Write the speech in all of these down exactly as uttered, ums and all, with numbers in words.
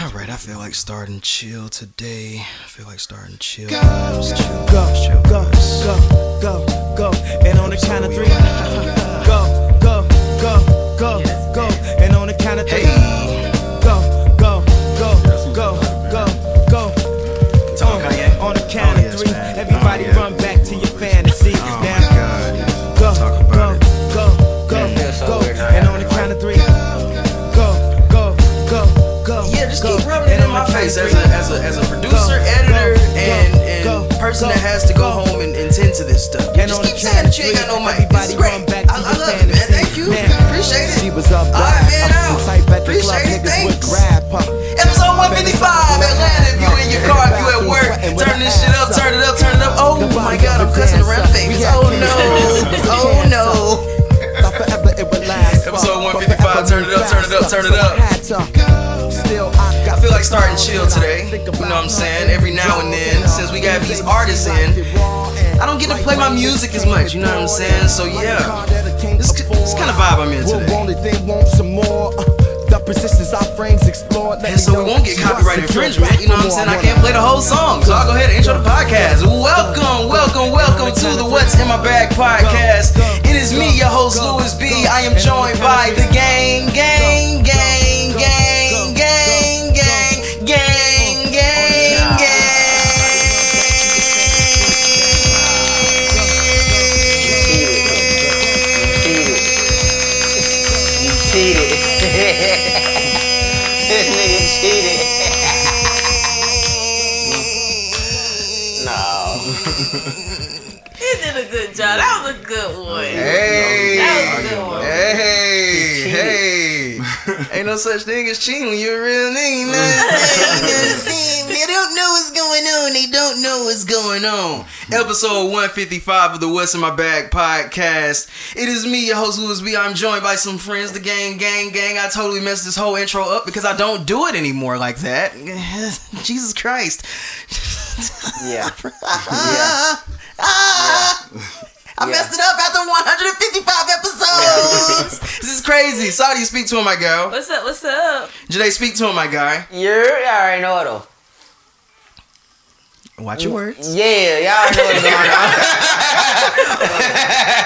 All right, I feel like starting chill today. I feel like starting chill. Go, chill, go, chill, go, go, go, go. And on the count of three, go, go, go, go, go. And on the count of three, go, go, go, go, go, go. On the count of three, everybody run back to your fantasies now. Go, go, go, go, go. And on the count of three. Keep rubbing it in my face as a as a, as a producer, editor, and, and person that has to go home and, and tend to this stuff. You just keep saying that you ain't got no money. It's great. I, I love it, man. Thank you. Appreciate it. All right, man, out. Appreciate it. Thanks. Episode one fifty-five, Atlanta. If you in your car, if you at work, turn this shit up, turn it up, turn it up. Oh, my God, I'm cussing around things. Oh, no. Oh, no. Episode one fifty-five, turn it up, turn it up, turn it up. I feel like starting chill today, you know what I'm saying? Every now and then, since we got these artists in, I don't get to play my music as much, you know what I'm saying? So yeah, this, this kind of vibe I'm in today. And so we won't get copyright infringement, you know what I'm saying? I can't play the whole song, so I'll go ahead and intro the podcast. Welcome, welcome, welcome to the What's in My Bag podcast. It is me, your host, Louis B. I am joined by the gang, gang, gang, gang. Good job. That was a good one. Hey, that was a good one. Hey, hey. Ain't no such thing as cheating when you're a real nigga, man. They don't know what's going on. They don't know what's going on. Episode one fifty-five of the What's in My Bag podcast. It is me, your host, Louis B. I'm joined by some friends, the gang, gang, gang. I totally messed this whole intro up because I don't do it anymore like that. Jesus Christ. Yeah. Yeah. Ah, yeah. I yeah. messed it up after one hundred fifty-five episodes. This is crazy. Sorry, do you speak to him, my girl? What's up? What's up? Jade, speak to him, my guy. You already know it all. Watch your words. Yeah, y'all know what's going on.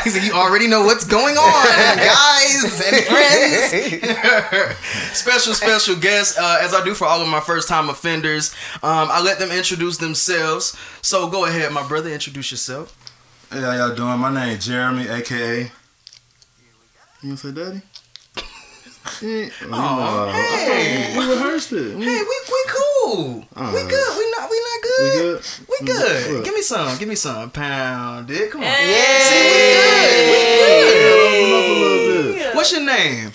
He said, you already know what's going on, guys and friends. Special, special guest, uh, as I do for all of my first-time offenders. Um, I let them introduce themselves. So go ahead, my brother, introduce yourself. Hey, how y'all doing? My name is Jeremy, a k a. You want to say daddy? Yeah. Oh, uh, hey. We rehearsed it. We, hey, we we cool. Uh, we good. We not we not good. We good. We good. What? Give me some. Give me some. Pound it. Come on. Hey. See, we good. We good. Hey. Open up a little bit. What's your name?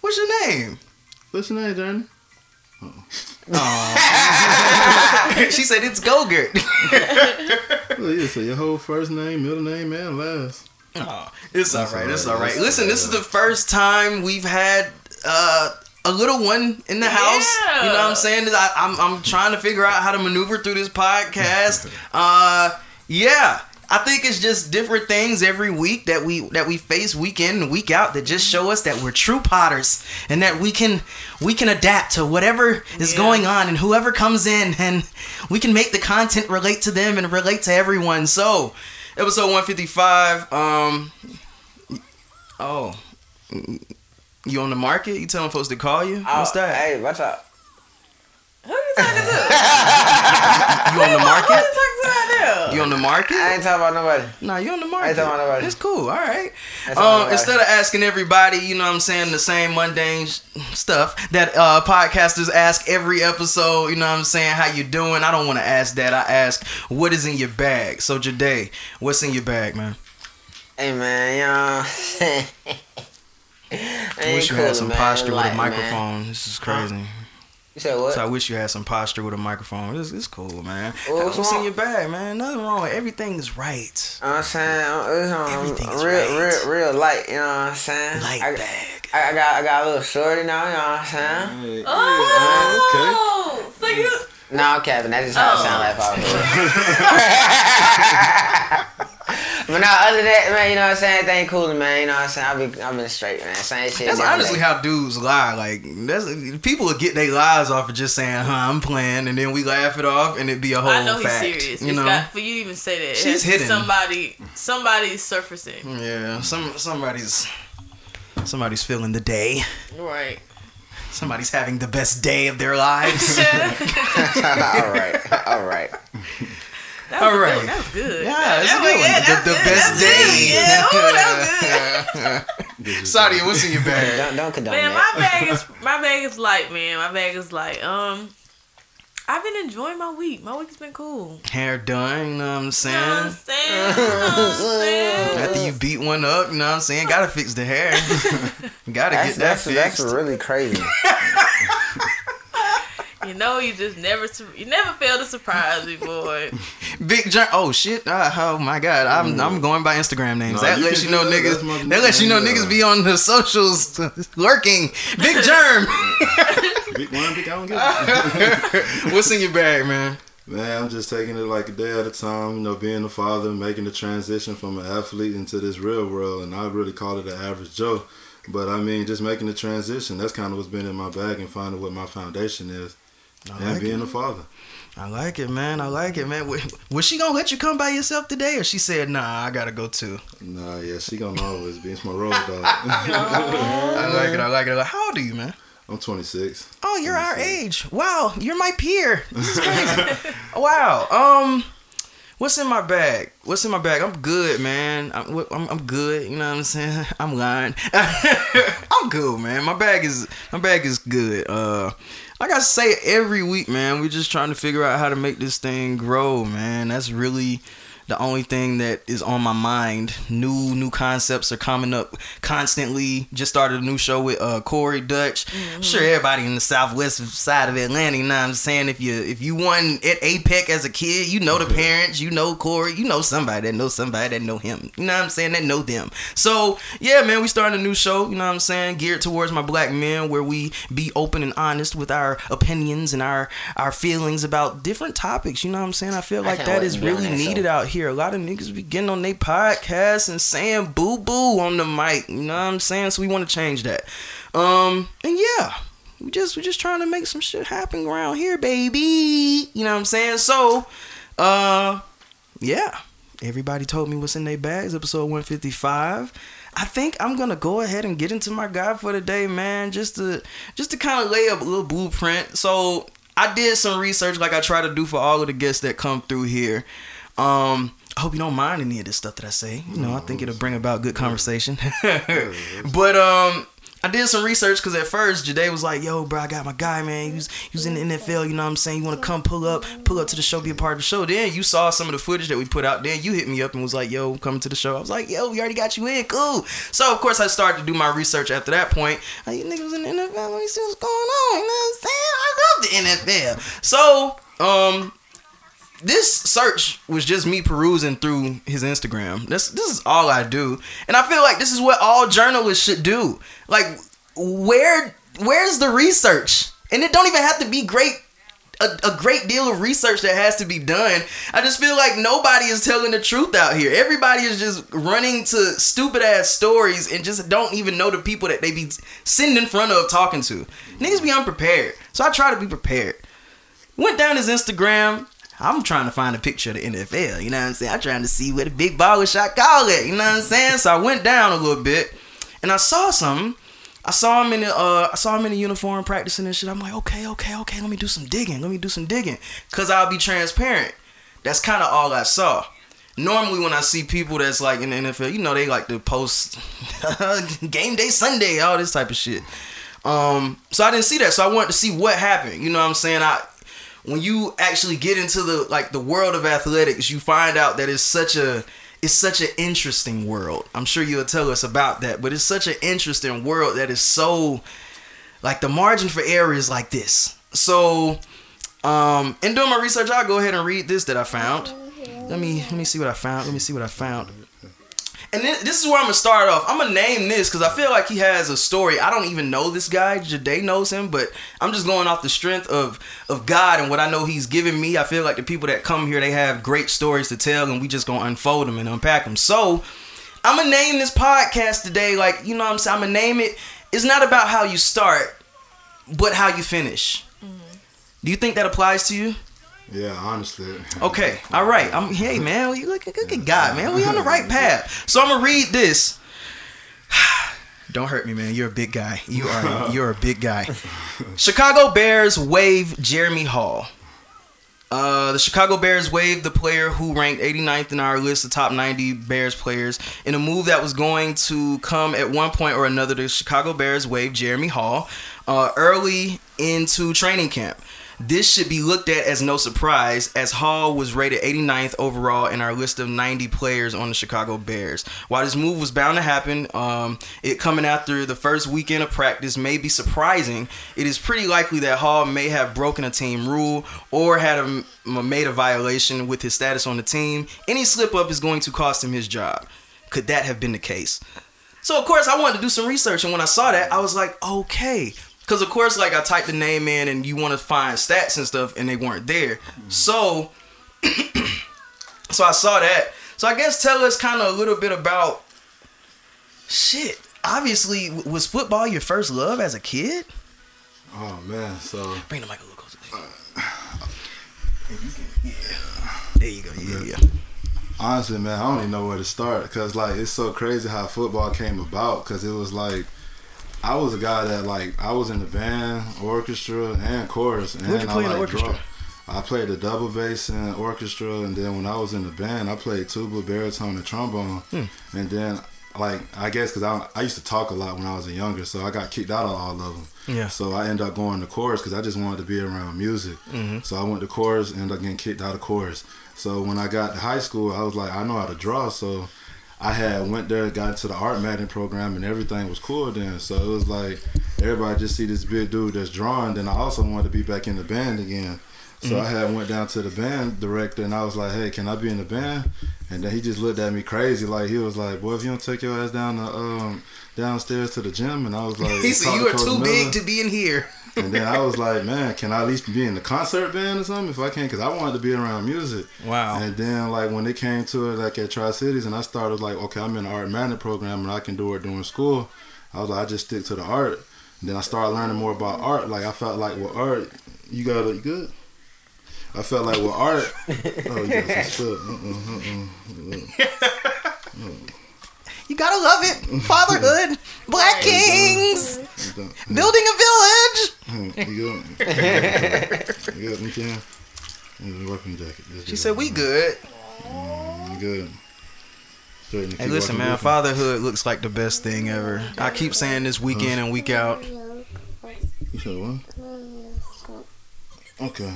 What's your name? What's your name, Johnny? Oh. She said it's Gogurt. Well, yeah, so your whole first name, middle name, and last. Oh, it's all right. It's all right. Listen, this is the first time we've had uh, a little one in the yeah. house. You know what I'm saying? I, I'm I'm trying to figure out how to maneuver through this podcast. Uh, yeah, I think it's just different things every week that we that we face week in and week out that just show us that we're true potters and that we can we can adapt to whatever is yeah. going on and whoever comes in, and we can make the content relate to them and relate to everyone. So. Episode one fifty-five. Um, oh, you on the market? You telling folks to call you? Oh, what's that? Hey, watch out. Who you talking to? You on the market? Who you talking to right now? You on the market? I ain't talking about nobody. Nah, you on the market. I ain't talking about nobody. It's cool. All right. Um, instead of asking everybody, you know what I'm saying, the same mundane sh- stuff that uh, podcasters ask every episode, you know what I'm saying, how you doing? I don't want to ask that. I ask, what is in your bag? So, Jade, what's in your bag, man? Hey, man, you know what I'm saying? I wish you cool, had some man. Posture like, with a microphone. Man. This is crazy. Huh? You said what? So I wish you had some posture with a microphone. It's, it's cool, man. Well, what's what's in your bag, man? Nothing wrong. Everything is right. You know what I'm saying? I'm, Everything I'm, is real, right. Real, real light, you know what I'm saying? Light I, bag. I, I, got, I got a little shorty now, you know what I'm saying? Oh! Okay. So you... No, I'm capping. That's just how oh. it sounds like I was. But no, other than that, man, you know what I'm saying? Everything cool, man. You know what I'm saying? I've been, I've been straight, man. Same shit. That's honestly day. How dudes lie. Like, that's, people get their lies off of just saying, huh, I'm playing, and then we laugh it off, and it be a whole fact. I know he's fact, serious. You know? Got, for you to even say that. She's hidden. Somebody, somebody's surfacing. Yeah, some somebody's, somebody's feeling the day. Right. Somebody's having the best day of their lives. all right, all right. That was all right. Good. That was good. Yeah, that, it's that a good one. Good. The, the best good. Day. Yeah, ooh, that was good. Sadia, what's in your bag? Don't, don't condone man, that. Man, my bag is my bag is light, man. My bag is light. Um, I've been enjoying my week. My week's been cool. Hair done, you know what I'm saying? You know what I'm saying? You know what I'm saying? After you beat one up, you know what I'm saying? Gotta fix the hair. Gotta that's, get that that's, fixed. That's really crazy. You know, you just never, you never fail to surprise me, boy. Big John, oh shit, uh, oh my God, I'm mm. I'm going by Instagram names. No, that you lets you know that niggas, that lets you know niggas be on the socials lurking. Big Germ. Big one, big one, get What's in your bag, man? Man, I'm just taking it like a day at a time, you know, being a father, making the transition from an athlete into this real world, and I really call it an average Joe. But I mean, just making the transition, that's kind of what's been in my bag and finding what my foundation is. I and like being it. A father. I like it, man. I like it, man. Was she gonna let you come by yourself today, or she said, "Nah, I gotta go too"? Nah, yeah, she gonna always be. It's my road dog. I like it. I like it. Like, how old are you, man? I'm twenty-six. Oh, you're twenty-six. Our age. Wow, you're my peer. This is crazy. Wow. Um, what's in my bag? What's in my bag? I'm good, man. I'm I'm, I'm good. You know what I'm saying? I'm lying. I'm good, man. My bag is my bag is good. Uh. Like I say every week, man, we're just trying to figure out how to make this thing grow, man. That's really the only thing that is on my mind. New new concepts are coming up constantly. Just started a new show with uh, Corey Dutch. Mm-hmm. I'm sure everybody in the southwest side of Atlanta, you know what I'm saying? If you if you won at A P E C as a kid, you know the parents, you know Corey, you know somebody that knows somebody that know him. You know what I'm saying? That know them. So, yeah, man, we started a new show, you know what I'm saying? Geared towards my black men, where we be open and honest with our opinions and our, our feelings about different topics. You know what I'm saying? I feel like I that is really that needed show. Out here. A lot of niggas be getting on their podcasts and saying boo boo on the mic, you know what I'm saying? So we want to change that. Um, and yeah, we just we just trying to make some shit happen around here, baby. You know what I'm saying? So, uh, yeah, everybody told me what's in their bags. Episode one fifty-five. I think I'm gonna go ahead and get into my guy for the day, man. Just to just to kind of lay up a little blueprint. So I did some research, like I try to do for all of the guests that come through here. Um, I hope you don't mind any of this stuff that I say. You know, I think it'll bring about good conversation. But um, I did some research because at first Jade was like, "Yo, bro, I got my guy, man. He was, he was in the N F L. You know what I'm saying? You want to come pull up, pull up to the show, be a part of the show." Then you saw some of the footage that we put out. Then you hit me up and was like, "Yo, I'm coming to the show." I was like, "Yo, we already got you in, cool." So of course I started to do my research after that point. Like, you niggas in the N F L. Let me see what's going on. You know what I'm saying? I love the N F L. So um. This search was just me perusing through his Instagram. This this is all I do. And I feel like this is what all journalists should do. Like, where where's the research? And it don't even have to be great a, a great deal of research that has to be done. I just feel like nobody is telling the truth out here. Everybody is just running to stupid ass stories and just don't even know the people that they be sitting in front of talking to. Niggas be unprepared. So I try to be prepared. Went down his Instagram. I'm trying to find a picture of the N F L, you know what I'm saying? I'm trying to see where the big baller shot call it, you know what I'm saying? So I went down a little bit, and I saw something. I saw him in the, uh, I saw him in the uniform practicing and shit. I'm like, okay, okay, okay, let me do some digging, let me do some digging, because I'll be transparent. That's kind of all I saw. Normally when I see people that's like in the N F L, you know, they like to post game day Sunday, all this type of shit. Um, so I didn't see that, so I wanted to see what happened, you know what I'm saying? I... When you actually get into the like the world of athletics, you find out that it's such a it's such an interesting world. I'm sure you'll tell us about that, but it's such an interesting world that is so like the margin for error is like this. So, um, in doing my research, I'll go ahead and read this that I found. Let me let me see what I found. Let me see what I found. And then this is where I'm going to start off. I'm going to name this because I feel like he has a story. I don't even know this guy. Jade knows him, but I'm just going off the strength of, of God and what I know he's given me. I feel like the people that come here, they have great stories to tell, and we just going to unfold them and unpack them. So I'm going to name this podcast today, like, you know what I'm saying? I'm going to name it. It's not about how you start, but how you finish. Mm-hmm. Do you think that applies to you? Yeah, honestly. Okay, all right. I'm, hey, man, you look, look at God, man. We on the right path. So I'm going to read this. Don't hurt me, man. You're a big guy. You are You're a big guy. Chicago Bears waive Jeremy Hall. Uh, the Chicago Bears waived the player who ranked eighty-ninth in our list of top ninety Bears players in a move that was going to come at one point or another. The Chicago Bears waived Jeremy Hall uh, early into training camp. This should be looked at as no surprise, as Hall was rated eighty-ninth overall in our list of ninety players on the Chicago Bears. While this move was bound to happen, um, it coming after the first weekend of practice may be surprising. It is pretty likely that Hall may have broken a team rule or had a, made a violation with his status on the team. Any slip-up is going to cost him his job. Could that have been the case? So, of course, I wanted to do some research, and when I saw that, I was like, okay. Because, of course, like, I typed the name in and you want to find stats and stuff, and they weren't there. Mm. So, so I saw that. So, I guess tell us kind of a little bit about, shit, obviously, was football your first love as a kid? Oh, man, so. Bring the mic a little closer. Uh, yeah. There you go, yeah, yeah. Honestly, man, I don't even know where to start. Because, like, it's so crazy how football came about. Because it was, like, I was a guy that, like, I was in the band, orchestra, and chorus. And what did you play I, like, in the orchestra? Drunk. I played the double bass in orchestra, and then when I was in the band, I played tuba, baritone, and trombone. Hmm. And then, like, I guess because I, I used to talk a lot when I was younger, so I got kicked out of all of them. Yeah. So I ended up going to chorus because I just wanted to be around music. Mm-hmm. So I went to chorus and ended up getting kicked out of chorus. So when I got to high school, I was like, I know how to draw, so I had went there, got into the art matting program, and everything was cool then. So it was like, everybody just see this big dude that's drawing. Then I also wanted to be back in the band again. So mm-hmm. I had went down to the band director, and I was like, hey, can I be in the band? And then he just looked at me crazy. Like, he was like, boy, if you don't take your ass down the, um, downstairs to the gym. And I was like, he said, you are too big to be in here. And then I was like, man, can I at least be in the concert band or something if I can? Because I wanted to be around music. Wow. And then, like, when it came to it, like, at Tri-Cities, and I started, like, okay, I'm in the art management program, and I can do it during school. I was like, I just stick to the art. And then I started learning more about art. Like, I felt like with art, you got to, you good? I felt like with art, oh, yeah, some stuff. Uh-uh, uh-uh, uh-uh. Uh-uh. You gotta love it. Fatherhood. Black kings. Building a village. You good? You good? Me can. Working jacket. She said we good. Mm, good. Hey, listen, man. Fatherhood looks like the best thing ever. I keep saying this week in and week out. You said what? Okay,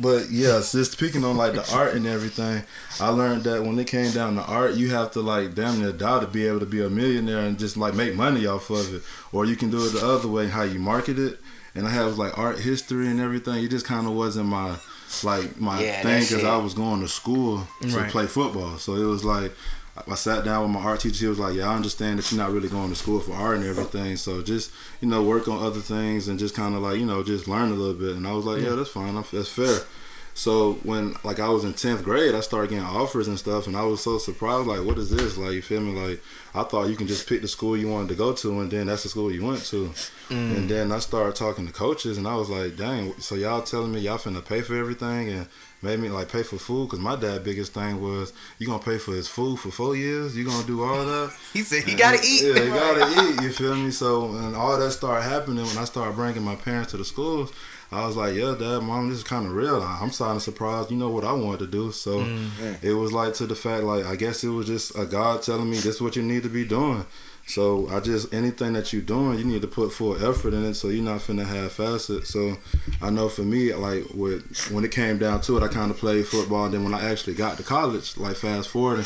but yeah, just speaking on like the art and everything, I learned that when it came down to art, you have to like damn near die to be able to be a millionaire and just like make money off of it, or you can do it the other way, how you market it. And I have like art history and everything. It just kind of wasn't my like my yeah, thing because I was going to school to right. play football, so it was like I sat down with my art teacher. He was like, yeah, I understand that you're not really going to school for art and everything. So just, you know, work on other things and just kind of like, you know, just learn a little bit. And I was like, yeah, that's fine. That's fair. So when, like, I was in tenth grade, I started getting offers and stuff. And I was so surprised. Like, what is this? Like, you feel me? Like, I thought you can just pick the school you wanted to go to. And then that's the school you went to. Mm. And then I started talking to coaches. And I was like, dang, so y'all telling me y'all finna pay for everything? And made me like pay for food, because my dad's biggest thing was you gonna pay for his food for four years. You gonna do all that? He said he and, gotta eat. Yeah, he gotta eat. You feel me? So and all that started happening when I started bringing my parents to the schools. I was like, yeah, Dad, Mom, this is kind of real. I'm sort of surprised. You know what I wanted to do. So mm. it was like to the fact, like I guess it was just a God telling me this is what you need to be doing. So I just anything that you're doing, you need to put full effort in it. So you're not finna half-ass it. So I know for me, like with, when it came down to it, I kind of played football. And then when I actually got to college, like fast forwarding,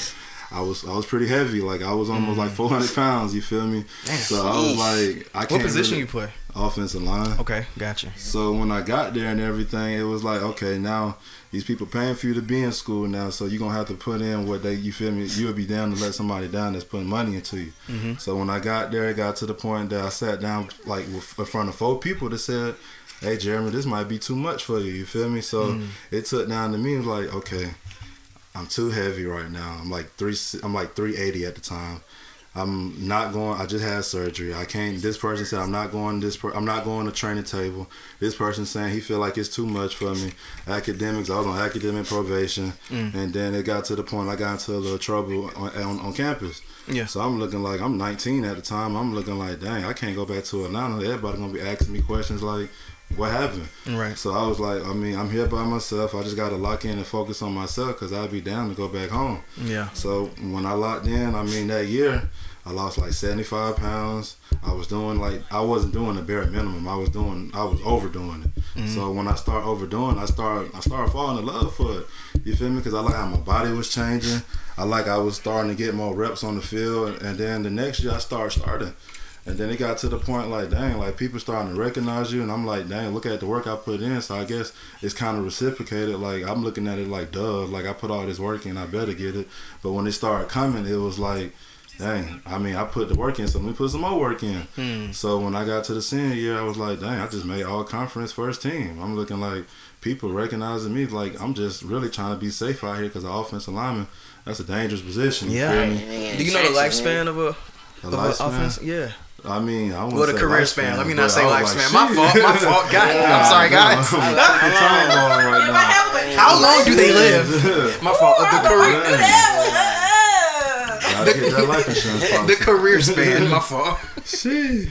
I was I was pretty heavy. Like I was almost mm. like four hundred pounds. You feel me? That's so I was like, I can't. What position really, you play? offensive line. Okay, gotcha. So when I got there and everything, it was like, okay, now these people paying for you to be in school now, so you're going to have to put in what they, you feel me, you'll be down to let somebody down that's putting money into you. Mm-hmm. So when I got there, it got to the point that I sat down like with, in front of four people that said, hey, Jeremy, this might be too much for you, you feel me? So mm. it took down to me, it was like, okay, I'm too heavy right now. I'm like three. I'm like three eighty at the time. I'm not going. I just had surgery. I can't. This person said I'm not going. This. Per, I'm not going to training table. This person saying he feel like it's too much for me. Academics. I was on academic probation, mm. and then it got to the point I got into a little trouble on, on, on campus. Yeah. So I'm looking like I'm nineteen at the time. I'm looking like, dang, I can't go back to Atlanta. Everybody gonna be asking me questions like, what happened? Right. So I was like, I mean, I'm here by myself. I just got to lock in and focus on myself because I'd be down to go back home. Yeah. So when I locked in, I mean, that year, I lost like seventy-five pounds. I was doing like, I wasn't doing the bare minimum. I was doing, I was overdoing it. Mm-hmm. So when I start overdoing, I start, I started falling in love for it. You feel me? Because I like how my body was changing. I like I was starting to get more reps on the field. And then the next year, I started starting. And then it got to the point like, dang, like people starting to recognize you. And I'm like, dang, look at the work I put in. So I guess it's kind of reciprocated. Like I'm looking at it like, duh, like I put all this work in, I better get it. But when it started coming, it was like, dang, I mean, I put the work in, so let me put some more work in. Hmm. So when I got to the senior year, I was like, dang, I just made all conference first team. I'm looking like people recognizing me. Like I'm just really trying to be safe out here because the offensive lineman, that's a dangerous position. Yeah. You feel me? Do you know the lifespan of a, the of lifespan? Offense? Yeah. I mean, I wouldn't say a career span. Let me not say lifespan. Like, my fault. My fault. God, yeah, I'm sorry, guys. I'm right now. How long do they live? My fault. Of the career. The, that life insurance policy. The career span. My fault. Shit.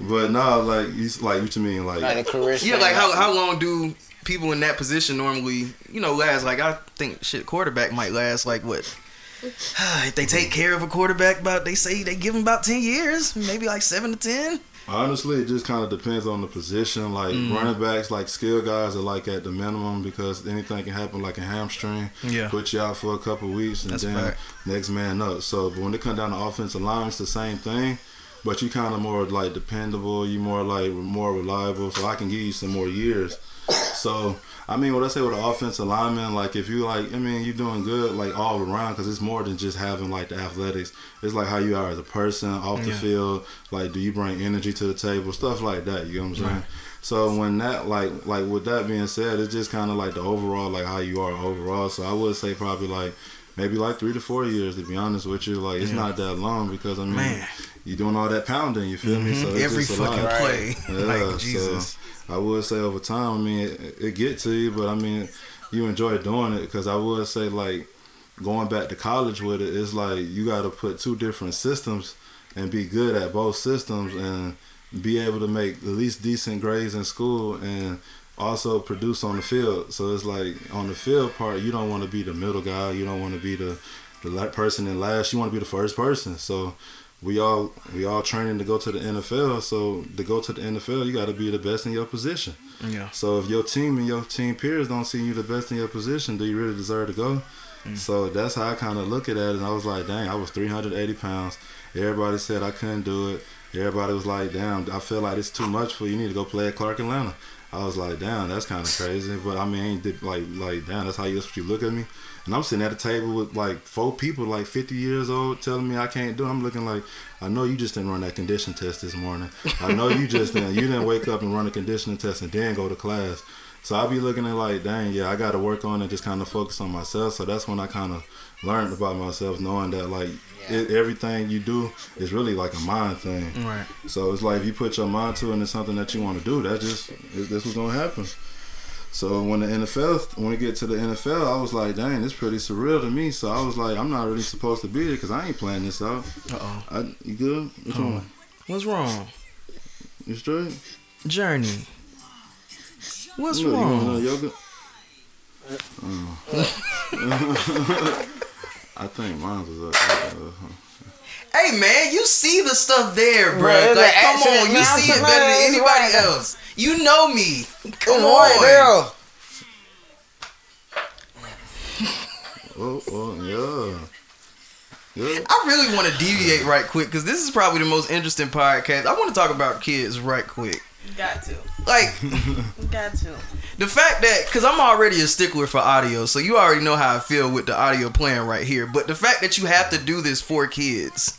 But no, like you, like what you mean, like, like the career span. Yeah, like how how long do people in that position normally, you know, last? Like I think shit, quarterback might last like what? If they take care of a quarterback, about they say they give him about ten years, maybe like seven to ten. Honestly, it just kind of depends on the position. Like mm. running backs, like skill guys are like at the minimum because anything can happen, like a hamstring, yeah. put you out for a couple of weeks and That's then fact. Next man up. So but when it comes down to offensive line, it's the same thing. But you kind of more like dependable. You more like more reliable. So I can give you some more years. So I mean, what I say with an offensive lineman, like if you like, I mean, you're doing good like all around because it's more than just having like the athletics. It's like how you are as a person off the yeah. field. Like, do you bring energy to the table? Stuff like that. You know what I'm saying? Right. So when that like like with that being said, it's just kind of like the overall, like how you are overall. So I would say probably like maybe like three to four years to be honest with you. Like it's yeah. not that long because I mean, Man. you're doing all that pounding. You feel mm-hmm. me? So it's every just a fucking lot. Play. Yeah, like Jesus. So, I would say over time, I mean, it, it get to you, but I mean, you enjoy doing it because I would say like going back to college with it, it's like you got to put two different systems and be good at both systems and be able to make at least decent grades in school and also produce on the field. So it's like on the field part, you don't want to be the middle guy. You don't want to be the, the person in last. You want to be the first person. So We all we all training to go to the N F L, so to go to the N F L, you got to be the best in your position. Yeah. So if your team and your team peers don't see you the best in your position, do you really deserve to go? Mm. So that's how I kind of look at it, and I was like, dang, I was three hundred eighty pounds. Everybody said I couldn't do it. Everybody was like, damn, I feel like it's too much for you. You need to go play at Clark Atlanta. I was like, damn, that's kind of crazy. But I mean, like, like damn, that's how you, that's what you look at me. And I'm sitting at a table with like four people, like fifty years old, telling me I can't do it. I'm looking like, I know you just didn't run that condition test this morning. I know you just didn't. You didn't wake up and run a conditioning test and then go to class. So I be looking at like, dang, yeah, I got to work on it, just kind of focus on myself. So that's when I kind of learned about myself, knowing that like yeah. it, everything you do is really like a mind thing. Right. So it's like if you put your mind to it and it's something that you want to do, that's just, it, that's what's going to happen. So when the N F L, when we get to the N F L, I was like, dang, it's pretty surreal to me. So I was like, I'm not really supposed to be there because I ain't playing this out. Uh-oh. I, you good? What's wrong? What's wrong? You straight? Journey. What's Look, wrong? You don't know yoga? Oh. I think mine was up. Hey, man, you see the stuff there, bro. Well, like, come on, you see it better than anybody else. You know me. Come on. Girl. Oh, oh, yeah. Yeah. I really want to deviate right quick because this is probably the most interesting podcast. I want to talk about kids right quick. Got to. Like, got to. The fact that, because I'm already a stickler for audio, so you already know how I feel with the audio playing right here. But the fact that you have to do this for kids,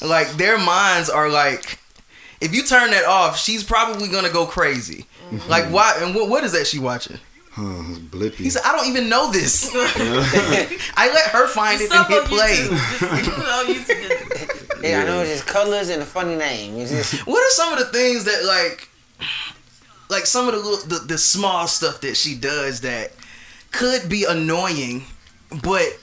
like, their minds are like, if you turn that off, she's probably going to go crazy. Mm-hmm. Like, why? And what, what is that she watching? Huh, Blippi. He said, I don't even know this. I let her find it's it and hit play. Yeah, I know it's just colors and a funny name. Just... What are some of the things that, like, like some of the, little, the the small stuff that she does that could be annoying, but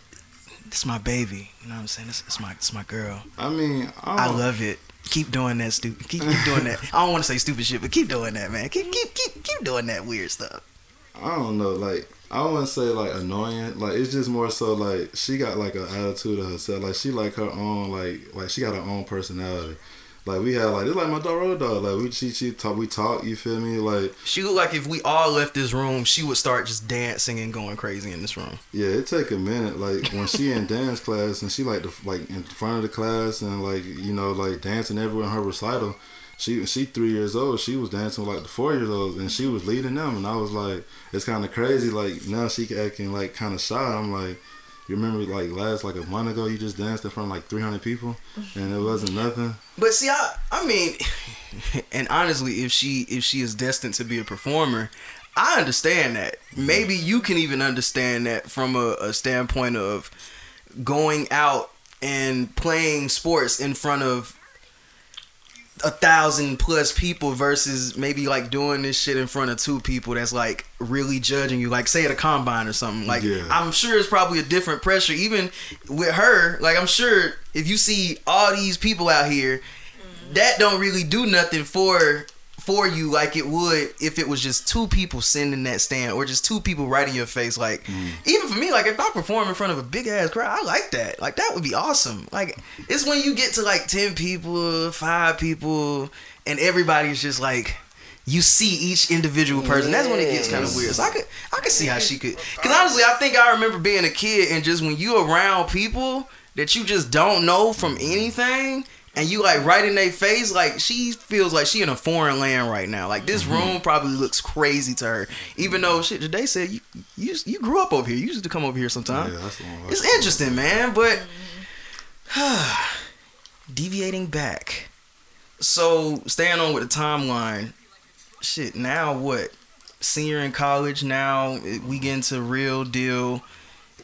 it's my baby. You know what I'm saying? It's, it's my it's my girl. I mean, I, I love it. Keep doing that stupid. Keep, keep doing that. I don't want to say stupid shit, but keep doing that, man. Keep keep keep keep doing that weird stuff. I don't know, like, I wouldn't say, like, annoying. Like, it's just more so, like, she got, like, an attitude of herself. Like, she, like, her own, like, like she got her own personality. Like, we had, like, it's like my dog, road dog. Like, we she, she talk, we talk, you feel me? Like, she looked like if we all left this room, she would start just dancing and going crazy in this room. Yeah, it take a minute. Like, when she in dance class and she, like, the, like in front of the class and, like, you know, like, dancing everywhere in her recital, She she three years old. She was dancing with like the four years olds, and she was leading them. And I was like, it's kind of crazy. Like now she acting like kind of shy. I'm like, you remember like last like a month ago, you just danced in front of like three hundred people, and it wasn't nothing. But see, I I mean, and honestly, if she if she is destined to be a performer, I understand that. Maybe you can even understand that from a, a standpoint of going out and playing sports in front of a thousand plus people versus maybe like doing this shit in front of two people that's like really judging you, like say at a combine or something. Like yeah. I'm sure it's probably a different pressure even with her. Like I'm sure if you see all these people out here, mm-hmm. that don't really do nothing for for you like it would if it was just two people sitting in that stand or just two people right in your face. Like mm. even for me, like if I perform in front of a big ass crowd, I like that. Like that would be awesome. Like it's when you get to like ten people, five people, and everybody's just like you see each individual person. Yes. That's when it gets kind of weird. So I could I could see how she could, because honestly I think I remember being a kid and just when you around people that you just don't know from anything and you like right in their face, like she feels like she in a foreign land right now. Like this mm-hmm. room probably looks crazy to her, even though shit. Today said you, you you grew up over here. You used to come over here sometime. Yeah, that's it's that's interesting, cool. man. But deviating back, so staying on with the timeline. Shit, now what? Senior in college. Now we get into real deal.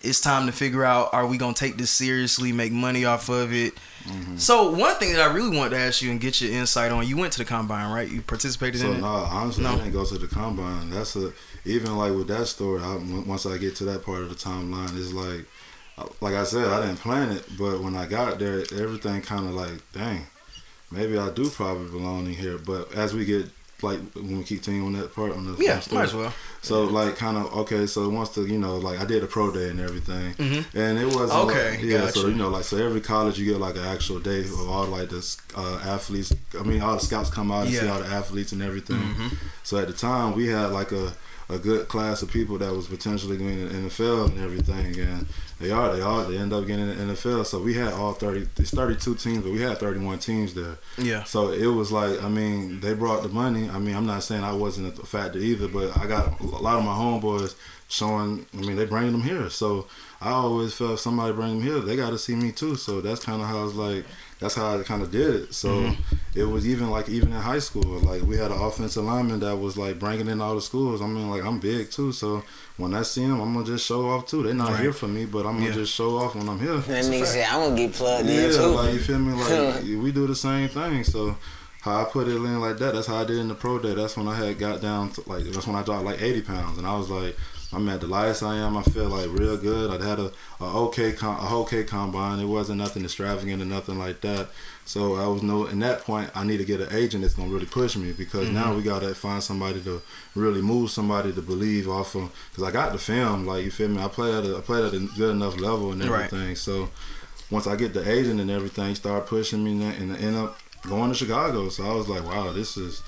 It's time to figure out, are we going to take this seriously, make money off of it? Mm-hmm. So, one thing that I really wanted to ask you and get your insight on, you went to the Combine, right? You participated so, in it? So, nah, honestly, no. I didn't go to the Combine. That's a, even like with that story, I, once I get to that part of the timeline, it's like, like I said, I didn't plan it, but when I got there, everything kind of like, dang, maybe I do probably belong in here. But as we get, like, when we keep continuing on that part, on the yeah, story, might as well. So like kind of okay. So once the you know like I did a pro day and everything, mm-hmm. and it was okay. Like, yeah, gotcha. So you know like so every college you get like an actual day of all like the uh, athletes. I mean all the scouts come out and yeah. see all the athletes and everything. Mm-hmm. So at the time we had like a, a good class of people that was potentially going to the N F L and everything, and they are they are they end up getting in the N F L. So we had all thirty. It's thirty-two teams, but we had thirty-one teams there. Yeah. So it was like I mean they brought the money. I mean I'm not saying I wasn't a factor either, but I got a lot of my homeboys showing, I mean, they bringing them here. So I always felt somebody bring them here, they got to see me too. So that's kind of how I was like, that's how I kind of did it. So mm-hmm. it was even like, even in high school, like we had an offensive lineman that was like bringing in all the schools. I mean, like I'm big too. So when I see them, I'm going to just show off too. They're not right. here for me, but I'm yeah. going to just show off when I'm here. That nigga said, I'm going to get plugged yeah, in too. Yeah, like you feel me? Like we do the same thing. So how I put it in like that, that's how I did in the pro day. That's when I had got down to, like, that's when I dropped like eighty pounds. And I was like, I'm at the lightest I am. I feel like real good. I'd had a, a okay com- a okay combine. It wasn't nothing extravagant or nothing like that. So I was no. In that point, I need to get an agent that's gonna really push me, because mm-hmm. now we gotta find somebody to really move somebody to believe off of. Because I got the film, like you feel me. I played at a, I played at a good enough level and everything. Right. So once I get the agent and everything, start pushing me and I end up going to Chicago. So I was like, wow, this is.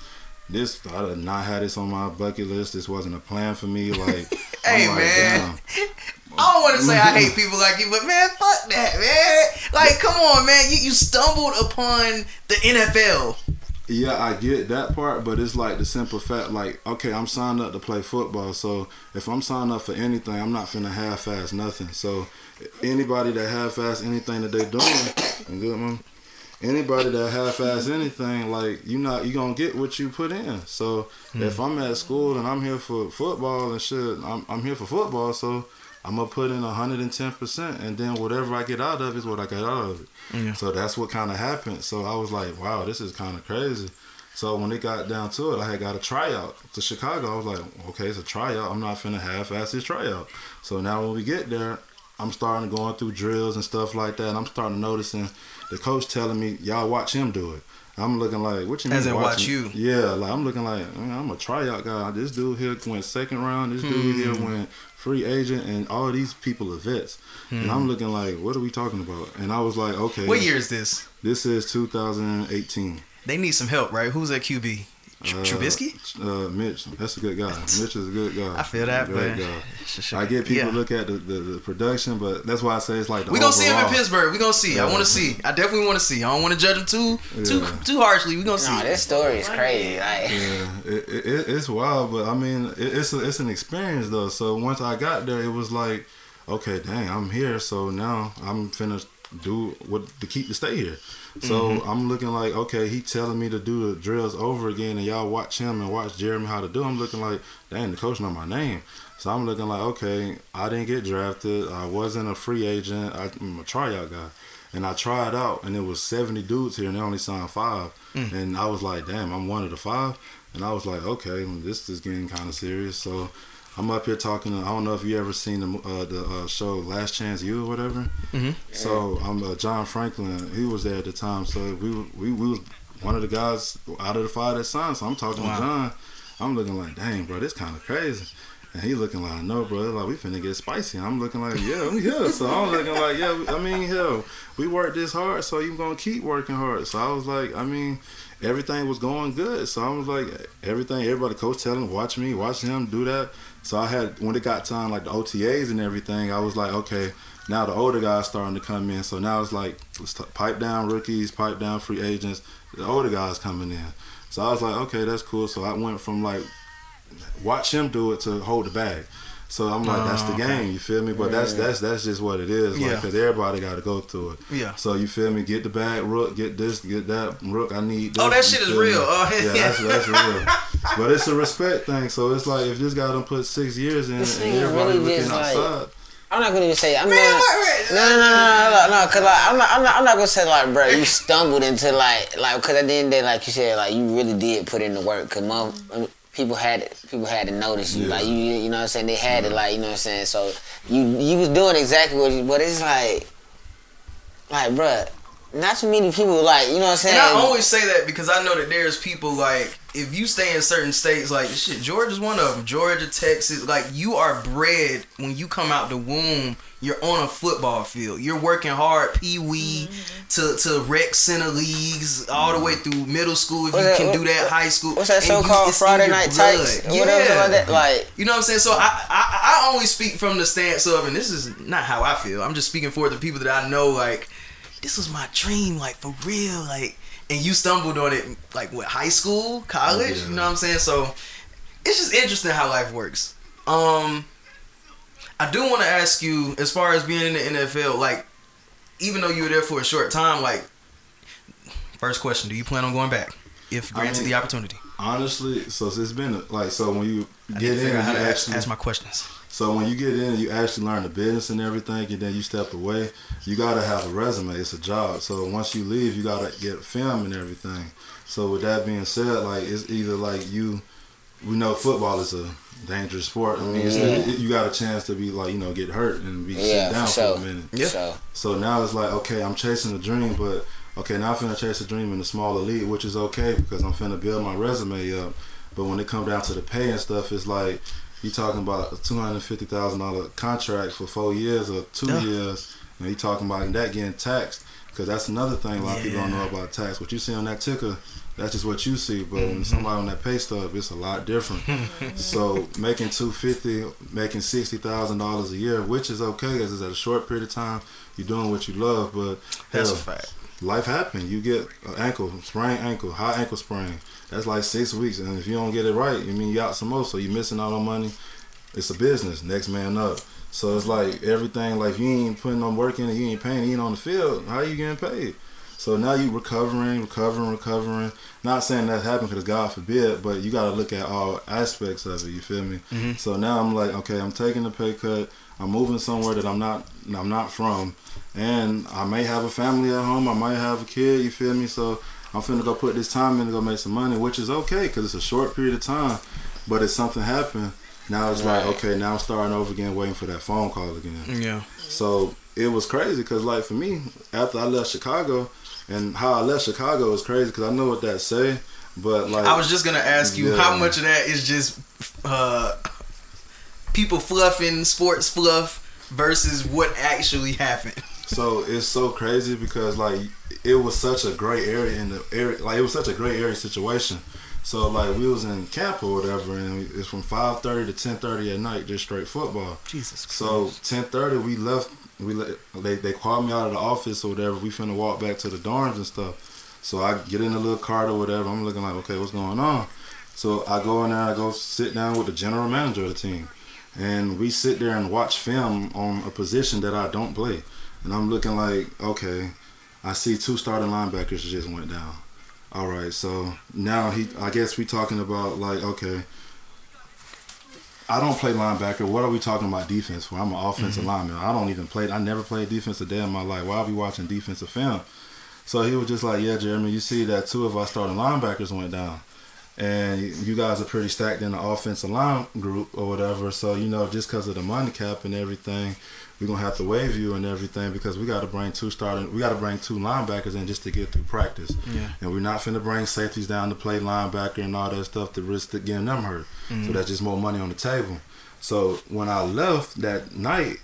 This I did not have this on my bucket list. This wasn't a plan for me. Like, hey I'm like, man, damn. I don't want to say I hate people like you, but man, fuck that, man. Like, come on, man. You you stumbled upon the N F L. Yeah, I get that part, but it's like the simple fact, like, okay, I'm signed up to play football, so if I'm signed up for anything, I'm not finna half-ass nothing. So anybody that half-ass anything that they doing, I'm good, man. Anybody that half-ass anything, like, you not, you gonna get what you put in. So mm-hmm. if I'm at school and I'm here for football and shit, I'm I'm here for football, so I'm gonna put in one hundred ten percent, and then whatever I get out of it is what I get out of it. Yeah. So that's what kind of happened. So I was like, wow, this is kind of crazy. So when it got down to it, I had got a tryout to Chicago. I was like, okay, it's a tryout. I'm not finna half-ass this tryout. So now when we get there, I'm starting to going through drills and stuff like that, and I'm starting to noticing the coach telling me, y'all watch him do it. I'm looking like, what you mean? As in watch you? Yeah, like I'm looking like, I'm a tryout guy. This dude here went second round. This dude mm-hmm. here went free agent, and all these people are vets. Mm-hmm. And I'm looking like, what are we talking about? And I was like, okay. What year is this? This is two thousand eighteen. They need some help, right? Who's at Q B? Tr- uh, Trubisky? Uh, Mitch. That's a good guy. Mitch is a good guy. I feel that, but sure. I get people yeah. look at the, the, the production, but that's why I say it's like the we gonna overall. See him in Pittsburgh. We gonna see. Yeah. I want to see. I definitely want to see. I don't want to judge him too yeah. too too harshly. We gonna nah, see. Nah, this story is crazy. Like, yeah, it, it, it's wild, but I mean, it, it's a, it's an experience though. So once I got there, it was like, okay, dang, I'm here. So now I'm finna do what to keep to stay here. So mm-hmm. I'm looking like, okay, he telling me to do the drills over again, and y'all watch him and watch Jeremy how to do. I'm looking like, dang, the coach know my name. So I'm looking like, okay, I didn't get drafted. I wasn't a free agent. I, I'm a tryout guy. And I tried out, and it was seventy dudes here, and they only signed five. Mm. And I was like, damn, I'm one of the five. And I was like, okay, this is getting kind of serious. So I'm up here talking to, I don't know if you ever seen the uh, the uh, show Last Chance U or whatever. Mm-hmm. So I'm um, uh, John Franklin. He was there at the time. So we we we was one of the guys out of the five that signed. So I'm talking wow. to John. I'm looking like, dang, bro, this kind of crazy. And he looking like, no, bro, like we finna get spicy. And I'm looking like, yeah, we here. So I'm looking like, yeah, I mean, hell, we worked this hard, so you gonna keep working hard. So I was like, I mean, everything was going good. So I was like, everything, everybody, coach telling, watch me, watch him, do that. So I had, when it got time, like the O T As and everything, I was like, okay, now the older guys starting to come in. So now it's like, let's t- pipe down rookies, pipe down free agents, the older guys coming in. So I was like, okay, that's cool. So I went from like, watch him do it to hold the bag. So I'm like, that's the game, you feel me? But yeah. that's that's that's just what it is, like, because yeah. everybody got to go through it. Yeah. So you feel me? Get the bag, rook. Get this, get that, rook. I need this. Oh, that shit is real. Oh, yeah, that's that's real. But it's a respect thing. So it's like if this guy done put six years in, this and everybody really looking outside. Like, I'm not gonna even say. I'm Man, not. No, no, no, no, no. Cause like, I'm not, I'm not, I'm not gonna say like, bro, you stumbled into like, like, cause at the end of the day, like you said, like you really did put in the work. Cause my. People had it. People had to notice you, yeah. like you. You know what I'm saying? They had yeah. it, like you know what I'm saying. So you, you was doing exactly what. You, but it's like, like, bruh, not too many people, like you know what I'm saying. And I always say that because I know that there's people like if you stay in certain states, like shit, Georgia's one of them. Georgia, Texas, like you are bred when you come out the womb. You're on a football field. You're working hard, Pee Wee, to, to rec center leagues, all the way through middle school. If what's you that, can what, do that, high school. What's that show you, called? Friday Night Tights. Yeah, whatever, like that. Like, you know what I'm saying. So I, I I only speak from the stance of, and this is not how I feel. I'm just speaking for the people that I know. Like, this was my dream, like for real, like. And you stumbled on it, like what, high school, college? Yeah. You know what I'm saying. So it's just interesting how life works. Um. I do want to ask you, as far as being in the N F L, like, even though you were there for a short time, like, first question, do you plan on going back if granted I mean, the opportunity? Honestly, so it's been, like, so when you get in, you actually... Ask my questions. So when you get in, you actually learn the business and everything, and then you step away, you got to have a resume. It's a job. So once you leave, you got to get film and everything. So with that being said, like, it's either, like, you... We know football is a dangerous sport. I mean, mm-hmm. it's, it, you got a chance to be like, you know, get hurt and be yeah, sit down for, sure. for a minute. Yeah. So. so now it's like, okay, I'm chasing a dream, but okay, now I'm finna chase a dream in a smaller league, which is okay because I'm finna build my resume up. But when it comes down to the pay and stuff, it's like you talking about a two hundred fifty thousand dollars contract for four years or two yeah. years. Now you talking about that getting taxed, because that's another thing a lot yeah. of people don't know about tax. What you see on that ticker, that's just what you see, but mm-hmm. when somebody on that pay stub, it's a lot different. So making two hundred fifty dollars, making sixty thousand dollars a year, which is okay, because it's at a short period of time. You're doing what you love, but that's hell, a fact. Life happens. You get an ankle sprain, ankle high ankle sprain. That's like six weeks, and if you don't get it right, you I mean you out some more. So you're missing out on money. It's a business. Next man up. So it's like everything. Like you ain't putting no work in, and you ain't paying. You ain't on the field. How you getting paid? So now you recovering, recovering, recovering. Not saying that happened because God forbid, but you got to look at all aspects of it. You feel me? Mm-hmm. So now I'm like, okay, I'm taking the pay cut. I'm moving somewhere that I'm not I'm not from, and I may have a family at home. I might have a kid. You feel me? So I'm finna go put this time in and go make some money, which is okay because it's a short period of time. But if something happened, now it's right. like okay, now I'm starting over again, waiting for that phone call again. Yeah. So it was crazy because like for me, after I left Chicago, and how I left Chicago is crazy because I know what that say, but like I was just gonna ask you yeah. how much of that is just. Uh, People fluffing, sports fluff versus what actually happened. So it's so crazy because like it was such a gray area in the area, like it was such a gray area situation. So like we was in camp or whatever, and it's from five thirty to ten thirty at night, just straight football. Jesus. So ten thirty we left. We le- they they called me out of the office or whatever. We finna walk back to the dorms and stuff. So I get in a little cart or whatever. I'm looking like, okay, what's going on? So I go in there. I go sit down with the general manager of the team. And we sit there and watch film on a position that I don't play. And I'm looking like, okay, I see two starting linebackers just went down. All right, so now he, I guess we talking about like, okay, I don't play linebacker. What are we talking about defense for? I'm an offensive mm-hmm. lineman. I don't even play. I never played defense a day in my life. Why are we watching defensive film? So he was just like, yeah, Jeremy, you see that two of our starting linebackers went down. And you guys are pretty stacked in the offensive line group or whatever. So, you know, just because of the money cap and everything, we're going to have to waive you and everything because we got to bring two starting, we got to bring two linebackers in just to get through practice. Yeah. And we're not finna bring safeties down to play linebacker and all that stuff to risk getting them hurt. Mm-hmm. So that's just more money on the table. So when I left that night,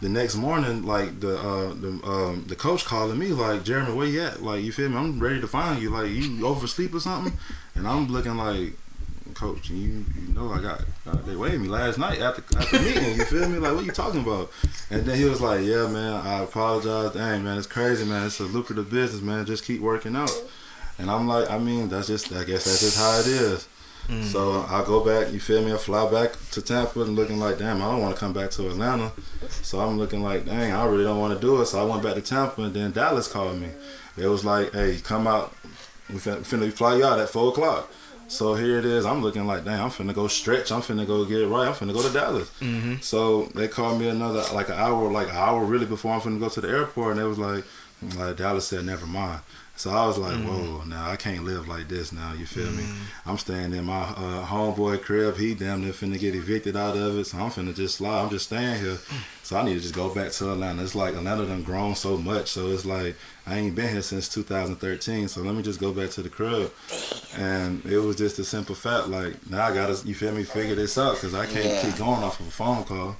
the next morning, like the uh, the um, the coach calling me, like, Jeremy, where you at? Like, you feel me? I'm ready to find you. Like, you oversleep or something? And I'm looking like, coach, you you know I got uh, they waived me last night after after meeting. You feel me? Like, what you talking about? And then he was like, yeah, man, I apologize. Dang, man, it's crazy, man. It's a lucrative business, man. Just keep working out. And I'm like, I mean, that's just, I guess that's just how it is. Mm-hmm. So I go back, you feel me? I fly back to Tampa and looking like, damn, I don't want to come back to Atlanta. So I'm looking like, dang, I really don't want to do it. So I went back to Tampa, and then Dallas called me. It was like, hey, come out. We fin- finna fly you out at four o'clock. So here it is. I'm looking like, damn, I'm finna go stretch. I'm finna go get it right. I'm finna go to Dallas. Mm-hmm. So they called me another, like an hour, like an hour really before I'm finna go to the airport. And it was like, like Dallas said, never mind. So I was like, mm. whoa, now I can't live like this now, you feel mm. me? I'm staying in my uh, homeboy crib. He damn near finna get evicted out of it, so I'm finna just slide. I'm just staying here. So I need to just go back to Atlanta. It's like Atlanta done grown so much, so it's like I ain't been here since two thousand thirteen, so let me just go back to the crib. And it was just a simple fact, like, now I gotta, you feel me, figure this out, because I can't yeah. keep going off of a phone call.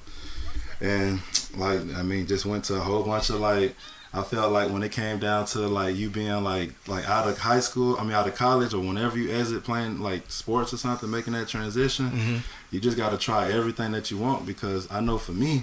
And, like, I mean, just went to a whole bunch of, like, I felt like when it came down to like you being like like out of high school, I mean out of college, or whenever you exit playing like sports or something, making that transition, mm-hmm. you just got to try everything that you want. Because I know for me,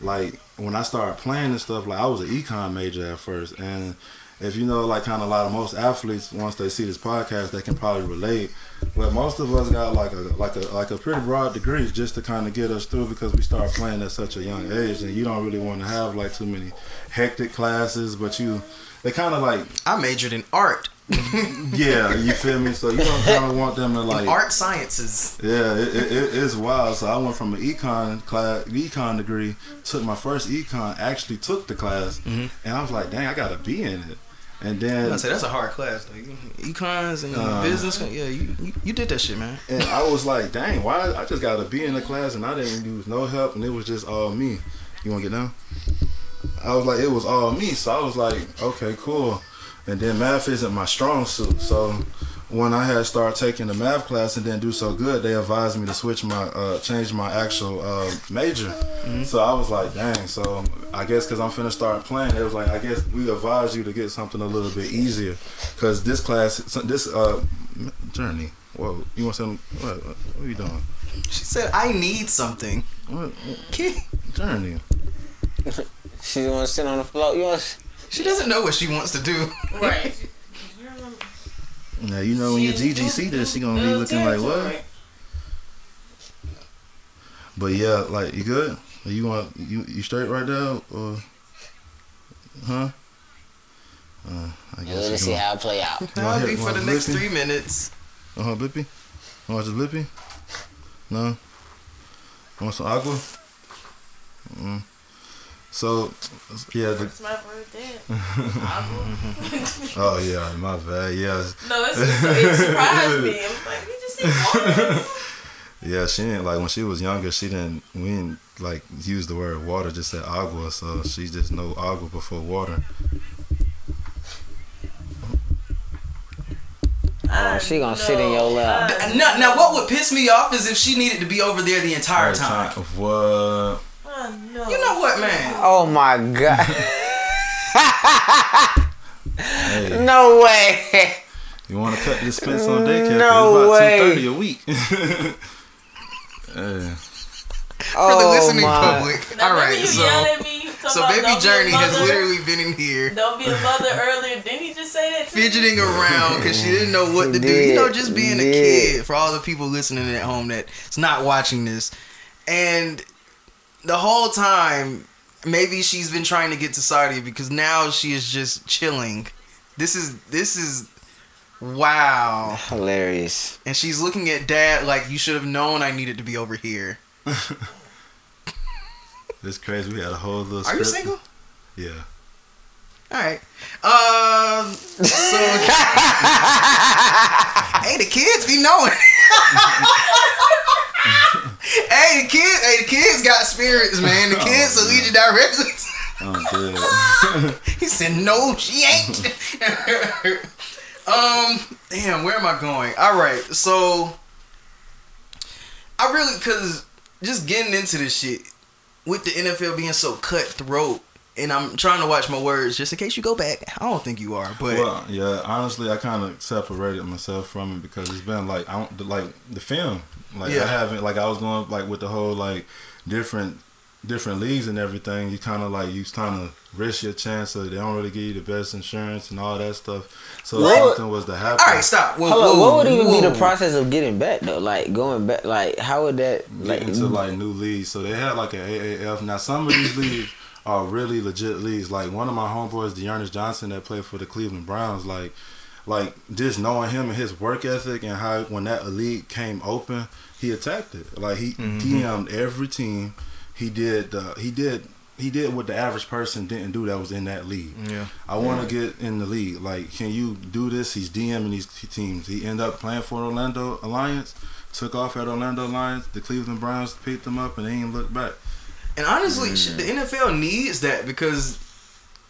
like when I started playing and stuff, like I was an econ major at first. And if you know like kind of a lot of most athletes, once they see this podcast, they can probably relate. But most of us got like a like a like a pretty broad degree just to kind of get us through, because we start playing at such a young age, and you don't really want to have like too many hectic classes. But you, they kind of like I majored in art. Yeah, you feel me? So you don't kind of want them to like in art sciences. Yeah, it, it, it is wild. So I went from an econ class, econ degree, took my first econ, actually took the class, mm-hmm. and I was like, dang, I got a B in it. And then I said, that's a hard class. Like, econs and uh, business, yeah, you, you you did that shit, man. And I was like, dang, why? I just got to be in the class and I didn't use no help, and it was just all me. You want to get down? I was like, it was all me. So I was like, okay, cool. And then math isn't my strong suit. So when I had started taking the math class and didn't do so good, they advised me to switch my, uh, change my actual uh, major. Mm-hmm. So I was like, dang. So I guess because I'm finna start playing, it was like, I guess we advise you to get something a little bit easier because this class, this uh, journey. Whoa, you want something? What, what are you doing? She said, I need something. What? what journey. She want to sit on the floor. You want? She doesn't know what she wants to do. Right. Now you know when your Gigi see this, she gonna be looking like what? But yeah, like you good? Are you want you you straight right now or huh? Uh, I guess. Let's see how I play out. That'll be for the next three minutes. Uh huh, Blippi. Want some Blippi? No. Want some aqua? Mm. So, yeah. The, it's my birthday. Oh, yeah, my bad. Yeah. No, it's just, it surprised me. I was like, we just see water. Yeah, she didn't, like, when she was younger, she didn't, we didn't, like, use the word water, just said agua, so she just know agua before water. Oh, she gonna no. sit in your lap. Now, now, what would piss me off is if she needed to be over there the entire the time. time. What? Oh, no. You know what, man? Oh my God! Hey. No way! You want to cut your expense on daycare? No way! About two thirty a week. Hey. Oh, for the listening my. public. Now, all right, you so at me, so baby Journey has literally been in here. Don't be a mother earlier. Didn't he just say that? Fidgeting around because she didn't know what to do. You know, just being a kid. For all the people listening at home that's not watching this, and. The whole time, maybe she's been trying to get to Saudi because now she is just chilling. This is, this is, wow. Hilarious. And she's looking at dad like, you should have known I needed to be over here. That's crazy. We had a whole little script. Are you single? Yeah. All right. Um, so, hey, the kids be knowing. Hey, the kids, hey, the kids got spirits, man. The kids will lead you directly. Oh, good. He said, no, she ain't. um, damn, where am I going? All right, so I really, because just getting into this shit with the N F L being so cutthroat, and I'm trying to watch my words just in case you go back. I don't think you are, but well, yeah, honestly, I kind of separated myself from it because it's been like I don't like the film. Like yeah. I haven't like I was going like with the whole like different different leagues and everything. You kind of like you kind of risk your chance, so they don't really give you the best insurance and all that stuff. So what? Something was to happen. All right, stop. Whoa, Hello, whoa, what would even whoa. be the process of getting back though? Like going back, like how would that like get into like new leagues? So they had like an A A F. Now some of these leagues. Are really legit leagues. Like one of my homeboys, D'Ernest Johnson, that played for the Cleveland Browns. Like, like just knowing him and his work ethic and how when that league came open, he attacked it. Like he mm-hmm. D M'd every team. He did. Uh, he did. He did what the average person didn't do that was in that league. Yeah, I want to yeah. get in the league. Like, can you do this? He's DMing these teams. He ended up playing for Orlando Alliance. Took off at Orlando Alliance. The Cleveland Browns picked him up and they ain't looked back. And honestly, mm. the N F L needs that because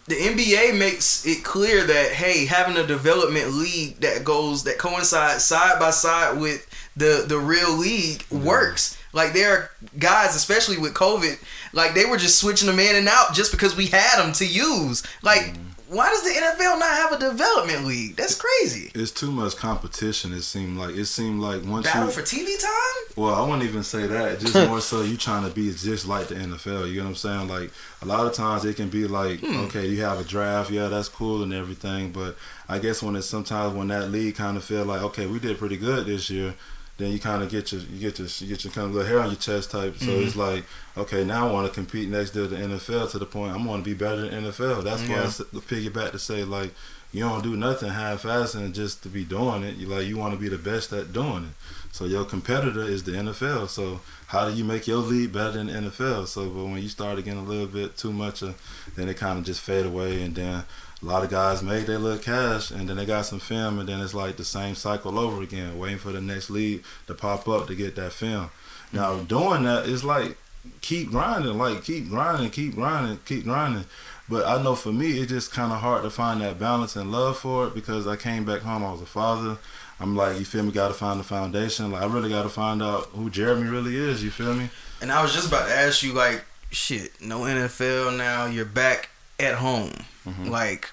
the N B A makes it clear that, hey, having a development league that goes, that coincides side by side with the, the real league yeah. works. Like, there are guys, especially with COVID, like, they were just switching them in and out just because we had them to use. Like, mm. why does the N F L not have a development league? That's crazy. It's too much competition, it seemed like. It seemed like once Battle you... Battle for T V time? Well, I wouldn't even say that. Just more so you trying to be just like the N F L. You know what I'm saying? Like, a lot of times it can be like, hmm. okay, you have a draft. Yeah, that's cool and everything. But I guess when it's sometimes when that league kind of feel like, okay, we did pretty good this year. Then you kind of get your you get your you get your kind of little hair on your chest type. So mm-hmm. it's like, okay, now I want to compete next year to the N F L to the point I'm going to be better than the N F L. That's yeah. why it's the piggyback to say like you don't do nothing half-assed and just to be doing it. You like you want to be the best at doing it. So your competitor is the N F L. So how do you make your league better than the N F L? So but when you start getting a little bit too much, of, then it kind of just fade away and then. A lot of guys made their little cash and then they got some film and then it's like the same cycle over again, waiting for the next lead to pop up to get that film. Now doing that, it's like keep grinding, like keep grinding, keep grinding, keep grinding. But I know for me, it's just kind of hard to find that balance and love for it because I came back home, I was a father. I'm like, you feel me, gotta find the foundation. Like, I really gotta find out who Jeremy really is, you feel me? And I was just about to ask you, like, shit, no N F L now, you're back at home. Mm-hmm. Like,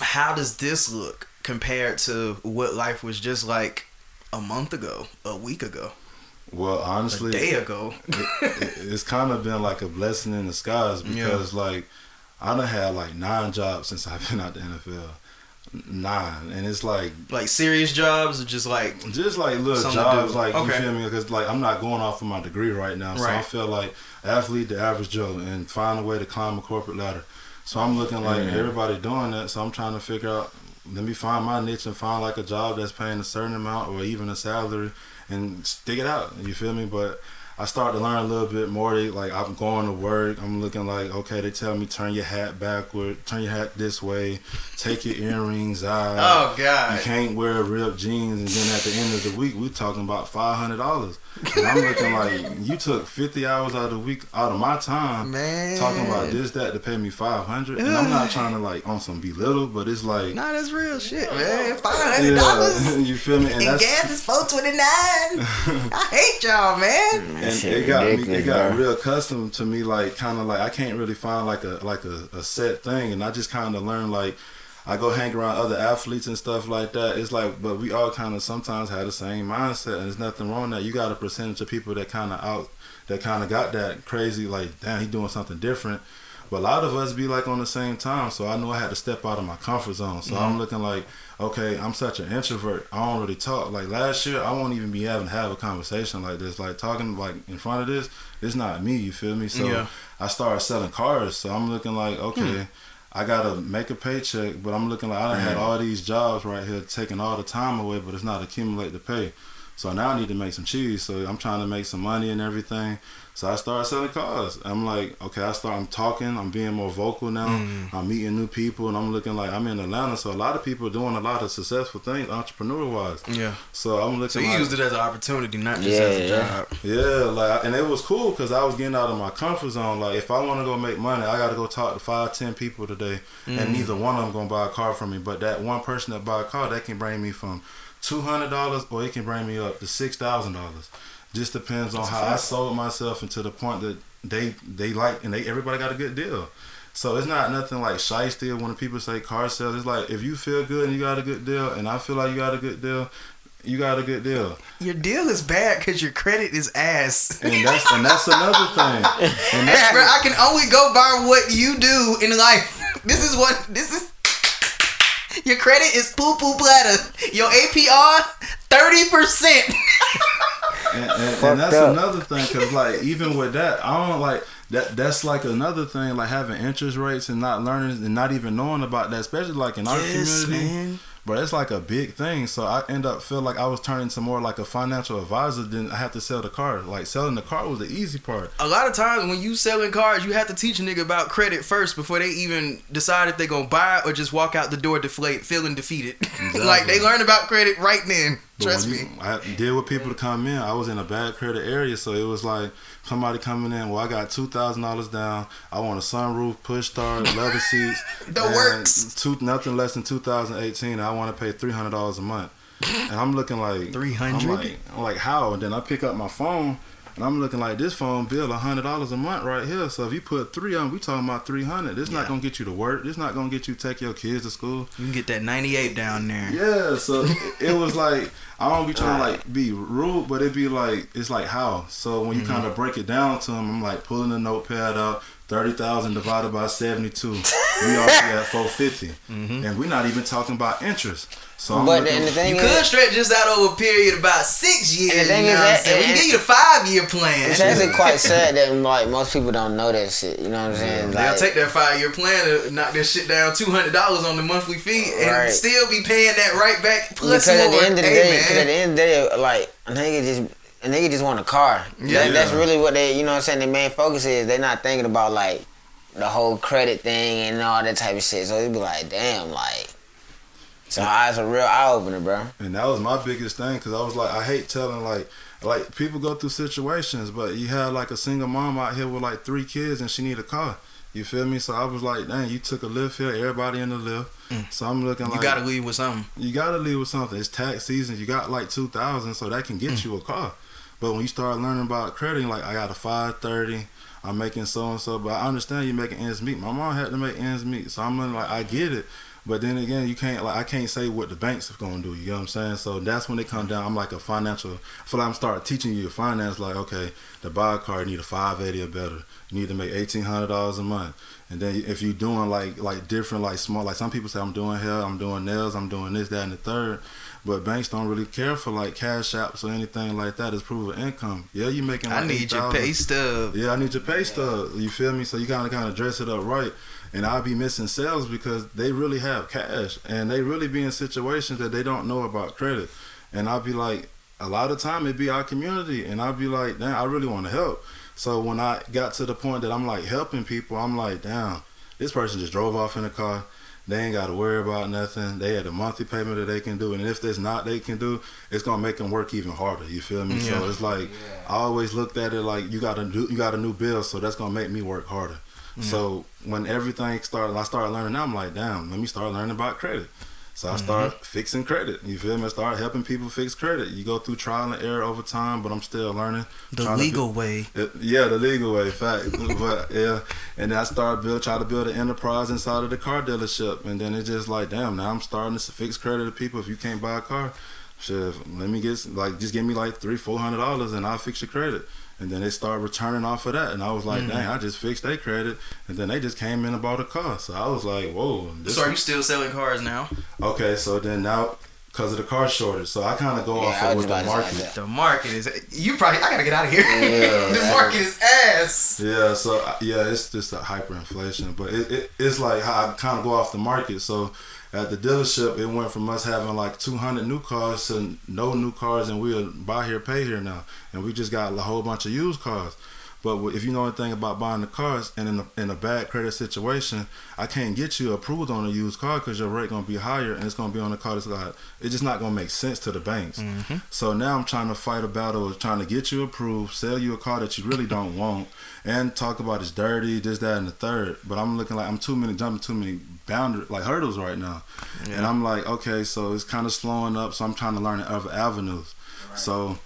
how does this look compared to what life was just like a month ago, a week ago? Well, honestly, a day ago. it, it, it's kind of been like a blessing in disguise because, yeah. like, I done had like nine jobs since I've been out the N F L. Nine. And it's like... Like serious jobs or just like... Just like little jobs, like, okay. you feel me? Because, like, I'm not going off of my degree right now. So right. I feel like athlete the average Joe and find a way to climb a corporate ladder. So I'm looking like mm-hmm. everybody doing that. So I'm trying to figure out, let me find my niche and find like a job that's paying a certain amount or even a salary and stick it out. You feel me? But I start to learn a little bit more. They, like, I'm going to work. I'm looking like, okay, they tell me turn your hat backward, turn your hat this way, take your earrings out. Oh, God. You can't wear ripped jeans. And then at the end of the week, we're talking about five hundred dollars. And I'm looking like, you took fifty hours out of the week, out of my time, man, talking about this, that, to pay me five hundred dollars. And I'm not trying to, like, on some belittle, but it's like... Nah, that's real shit, man. five hundred dollars. Yeah, you feel me? And, and gas is four twenty-nine. I hate y'all, man. And it got me, it got bro. real accustomed to me, like, kind of like I can't really find like a like a, a set thing, and I just kind of learned, like, I go hang around other athletes and stuff like that. It's like, but we all kind of sometimes have the same mindset, and there's nothing wrong with that. You got a percentage of people that kind of out, that kind of got that crazy, like, damn, he doing something different. But a lot of us be like on the same time, so I knew I had to step out of my comfort zone. So mm-hmm. I'm looking like, okay, I'm such an introvert. I don't really talk. Like last year, I won't even be having to have a conversation like this. Like talking like in front of this, it's not me. You feel me? So yeah. I started selling cars. So I'm looking like, okay, hmm. I gotta make a paycheck. But I'm looking like I done had all these jobs right here taking all the time away, but it's not accumulate the pay. So now I need to make some cheese. So I'm trying to make some money and everything. So I started selling cars. I'm like, okay, I start, I'm talking, I'm being more vocal now. Mm. I'm meeting new people and I'm looking like I'm in Atlanta. So a lot of people are doing a lot of successful things entrepreneur-wise. Yeah. So I'm looking So you like, used it as an opportunity, not just yeah, as a job. Yeah, like, and it was cool because I was getting out of my comfort zone. Like, if I want to go make money, I got to go talk to five, ten people today. Mm. And neither one of them going to buy a car from me. But that one person that buy a car, that can bring me from two hundred dollars or it can bring me up to six thousand dollars. Just depends on how I sold myself and to the point that they they like and they everybody got a good deal. So it's not nothing like shysty when people say car sales. It's like if you feel good and you got a good deal and I feel like you got a good deal, you got a good deal. Your deal is bad because your credit is ass. And that's and that's another thing. And that's, bro, I can only go by what you do in life. This is what this is. Your credit is poo poo platter. Your A P R thirty percent. And, and, and that's up. Another thing, cause like even with that, I don't like that. That's like another thing, like having interest rates and not learning and not even knowing about that, especially like in our yes, community. Man. But it's like a big thing. So I end up feel like I was turning to more like a financial advisor than I had to sell the car. Like selling the car was the easy part. A lot of times when you selling cars, you have to teach a nigga about credit first before they even decide if they gonna buy it or just walk out the door deflate, feeling defeated. Exactly. Like they learn about credit right then. But trust you, me. I deal with people to come in. I was in a bad credit area, so it was like somebody coming in. Well, I got two thousand dollars down. I want a sunroof, push start, leather seats. The works. Two, nothing less than two thousand eighteen. I want to pay three hundred dollars a month, and I'm looking like three hundred. I'm like, I'm like how? And then I pick up my phone, and I'm looking like this phone bill a hundred dollars a month right here. So if you put three on, we talking about three hundred. It's yeah. not gonna get you to work. It's not gonna get you to take your kids to school. You can get that ninety eight down there. Yeah. So it was like. I don't be trying to like be rude, but it be like it's like how. So when you mm-hmm. kind of break it down to them, I'm like pulling a notepad out, thirty thousand divided by seventy two, we already at four fifty, mm-hmm. and we're not even talking about interest. So I'm but looking, the thing you is, could stretch this out over a period of about six years. And the thing you know is, that, we give you the five year plan. It's actually quite sad that like most people don't know that shit. You know what I'm saying? They'll like, take that five year plan and knock that shit down two hundred dollars on the monthly fee, and right. still be paying that right back plus because more. At the end of the hey, day, because at the end of the day, like a nigga just a nigga just want a car. Yeah, that, that's really what they, you know what I'm saying, their main focus is. They're not thinking about like the whole credit thing and all that type of shit. So it'd be like, damn, like. So it's a real eye opener, bro. And that was my biggest thing because I was like, I hate telling like Like, people go through situations, but you had like a single mom out here with like three kids and she need a car. You feel me? So I was like, dang, you took a lift here, everybody in the lift. Mm. So I'm looking you like... You got to leave with something. You got to leave with something. It's tax season. You got like two thousand dollars, so that can get mm. you a car. But when you start learning about credit, like, I got a five thirty, I'm making so-and-so, but I understand you're making ends meet. My mom had to make ends meet, so I'm like, I get it. But then again, you can't, like, I can't say what the banks are going to do, you know what I'm saying? So that's when it comes down. I'm like a financial, I feel like I'm starting teaching you your finance, like, okay, to buy a car, you need a five eighty or better. You need to make eighteen hundred dollars a month. And then if you're doing, like, like different, like, small, like, some people say, I'm doing hair, I'm doing nails, I'm doing this, that, and the third. But banks don't really care for, like, cash apps or anything like that. It's proof of income. Yeah, you making, like, I need your pay stub. Yeah, I need your pay stub. You feel me? So you got to kind of dress it up right. And I'll be missing sales because they really have cash and they really be in situations that they don't know about credit. And I'll be like, a lot of time it be our community, and I'll be like, damn, I really want to help. So when I got to the point that I'm like helping people, I'm like, damn, this person just drove off in a car. They ain't got to worry about nothing. They had a monthly payment that they can do. And if there's not they can do, it's going to make them work even harder. You feel me? Yeah. So it's like, yeah. I always looked at it like you got a new, you got a new bill. So that's going to make me work harder. Mm-hmm. So when everything started, I started learning, I'm like, damn, let me start learning about credit. So I start mm-hmm. fixing credit. You feel me? I start helping people fix credit. You go through trial and error over time, but I'm still learning. The legal be- way. It, yeah, the legal way, fact. But yeah, and then I started build, try to build an enterprise inside of the car dealership, and then it's just like, damn, now I'm starting to fix credit to people. If you can't buy a car, shit, let me get like just give me like three, four hundred dollars, and I'll fix your credit. And then they started returning off of that. And I was like, mm-hmm. dang, I just fixed their credit. And then they just came in and bought a car. So I was like, whoa. This so are you still selling cars now? Okay, so then now, because of the car shortage. So I kind of go yeah, off of with the market. Like the market is, you probably, I got to get out of here. Yeah, the market is ass. Yeah, so yeah, it's just a hyperinflation. But it, it it's like how I kind of go off the market. So at the dealership, it went from us having like two hundred new cars to no new cars, and we'll buy here, pay here now. And we just got a whole bunch of used cars. But if you know anything about buying the cars, and in a, in a bad credit situation, I can't get you approved on a used car because your rate going to be higher, and it's going to be on a car that's like, it's just not going to make sense to the banks. Mm-hmm. So now I'm trying to fight a battle of trying to get you approved, sell you a car that you really don't want, and talk about it's dirty, this, that, and the third. But I'm looking like I'm too many, jumping too many boundary, like hurdles right now. Yeah. And I'm like, okay, so it's kind of slowing up. So I'm trying to learn in other avenues. Right. So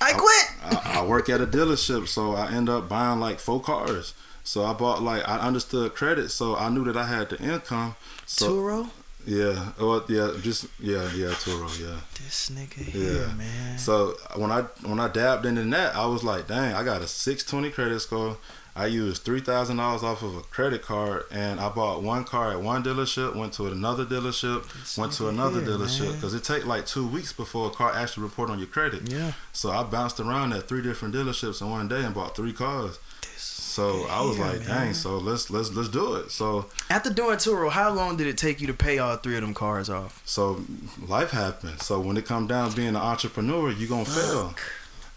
I quit. I, I work at a dealership. So I end up buying like four cars. So I bought like, I understood credit. So I knew that I had the income. So, Turo? Yeah. Well, yeah, just, yeah, yeah, Turo, yeah. This nigga here, yeah. man. So when I, when I dabbed into that, I was like, dang, I got a six twenty credit score. I used three thousand dollars off of a credit card, and I bought one car at one dealership, went to another dealership, That's went to another here, dealership, because it take like two weeks before a car actually report on your credit. Yeah. So I bounced around at three different dealerships in one day and bought three cars. That's so I was here, like, man. dang, so let's let's let's do it. So after doing Turo, how long did it take you to pay all three of them cars off? So life happened. So when it comes down to being an entrepreneur, you're going to fail.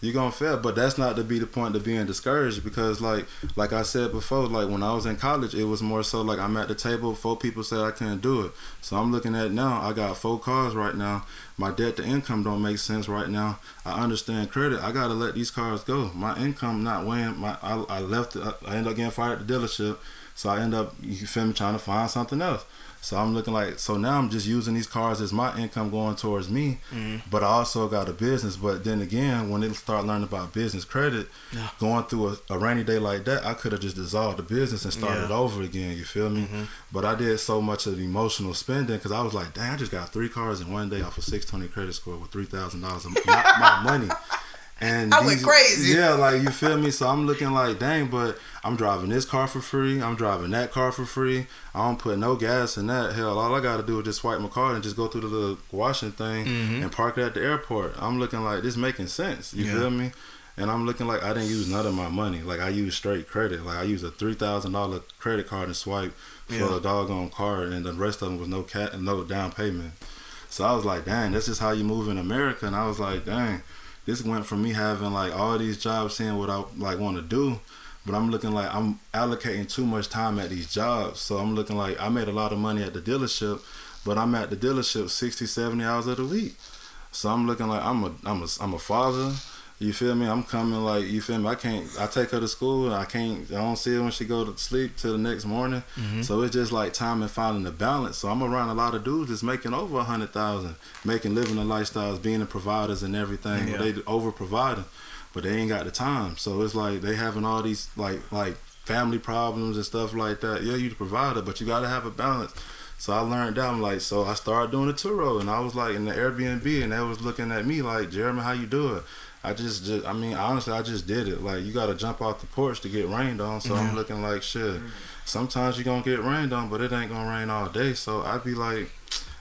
You're going to fail, but that's not to be the point of being discouraged because, like like I said before, like when I was in college, it was more so like I'm at the table, four people said I couldn't do it. So I'm looking at now, I got four cars right now. My debt to income don't make sense right now. I understand credit. I got to let these cars go. My income not weighing. My, I, I left, I, I ended up getting fired at the dealership. So I end up, you feel me, trying to find something else. So I'm looking like, so now I'm just using these cars as my income going towards me, mm. but I also got a business. But then again, when they start learning about business credit, yeah. going through a, a rainy day like that, I could have just dissolved the business and started yeah. over again. You feel me? Mm-hmm. But I did so much of the emotional spending because I was like, dang, I just got three cars in one day off a six twenty credit score with three thousand dollars of my money. And I these, went crazy. Yeah, like, you feel me? So I'm looking like, dang, but I'm driving this car for free. I'm driving that car for free. I don't put no gas in that. Hell, all I got to do is just swipe my card and just go through the little washing thing mm-hmm. and park it at the airport. I'm looking like, this making sense. You yeah. feel me? And I'm looking like I didn't use none of my money. Like, I used straight credit. Like, I used a three thousand dollars creded card and swipe for yeah. a doggone card, and the rest of them was no cat and no down payment. So I was like, dang, this is how you move in America. And I was like, dang. This went from me having like all these jobs, seeing what I like want to do, but I'm looking like I'm allocating too much time at these jobs. So I'm looking like I made a lot of money at the dealership, but I'm at the dealership sixty, seventy hours of the week. So I'm looking like I'm a I'm a I'm a father. You feel me? I'm coming like, you feel me? I can't, I take her to school. I can't, I don't see her when she go to sleep till the next morning. Mm-hmm. So it's just like time and finding the balance. So I'm around a lot of dudes that's making over a hundred thousand, making, living the lifestyles, being the providers and everything. Yeah. They over providing, but they ain't got the time. So it's like, they having all these like, like family problems and stuff like that. Yeah. You the provider, but you got to have a balance. So I learned that. I'm like, so I started doing the Turo, and I was like in the Airbnb, and they was looking at me like, Jeremy, how you do it? I just, just, I mean, honestly, I just did it. Like, you got to jump off the porch to get rained on. So mm-hmm. I'm looking like, shit, sometimes you're going to get rained on, but it ain't going to rain all day. So I'd be like,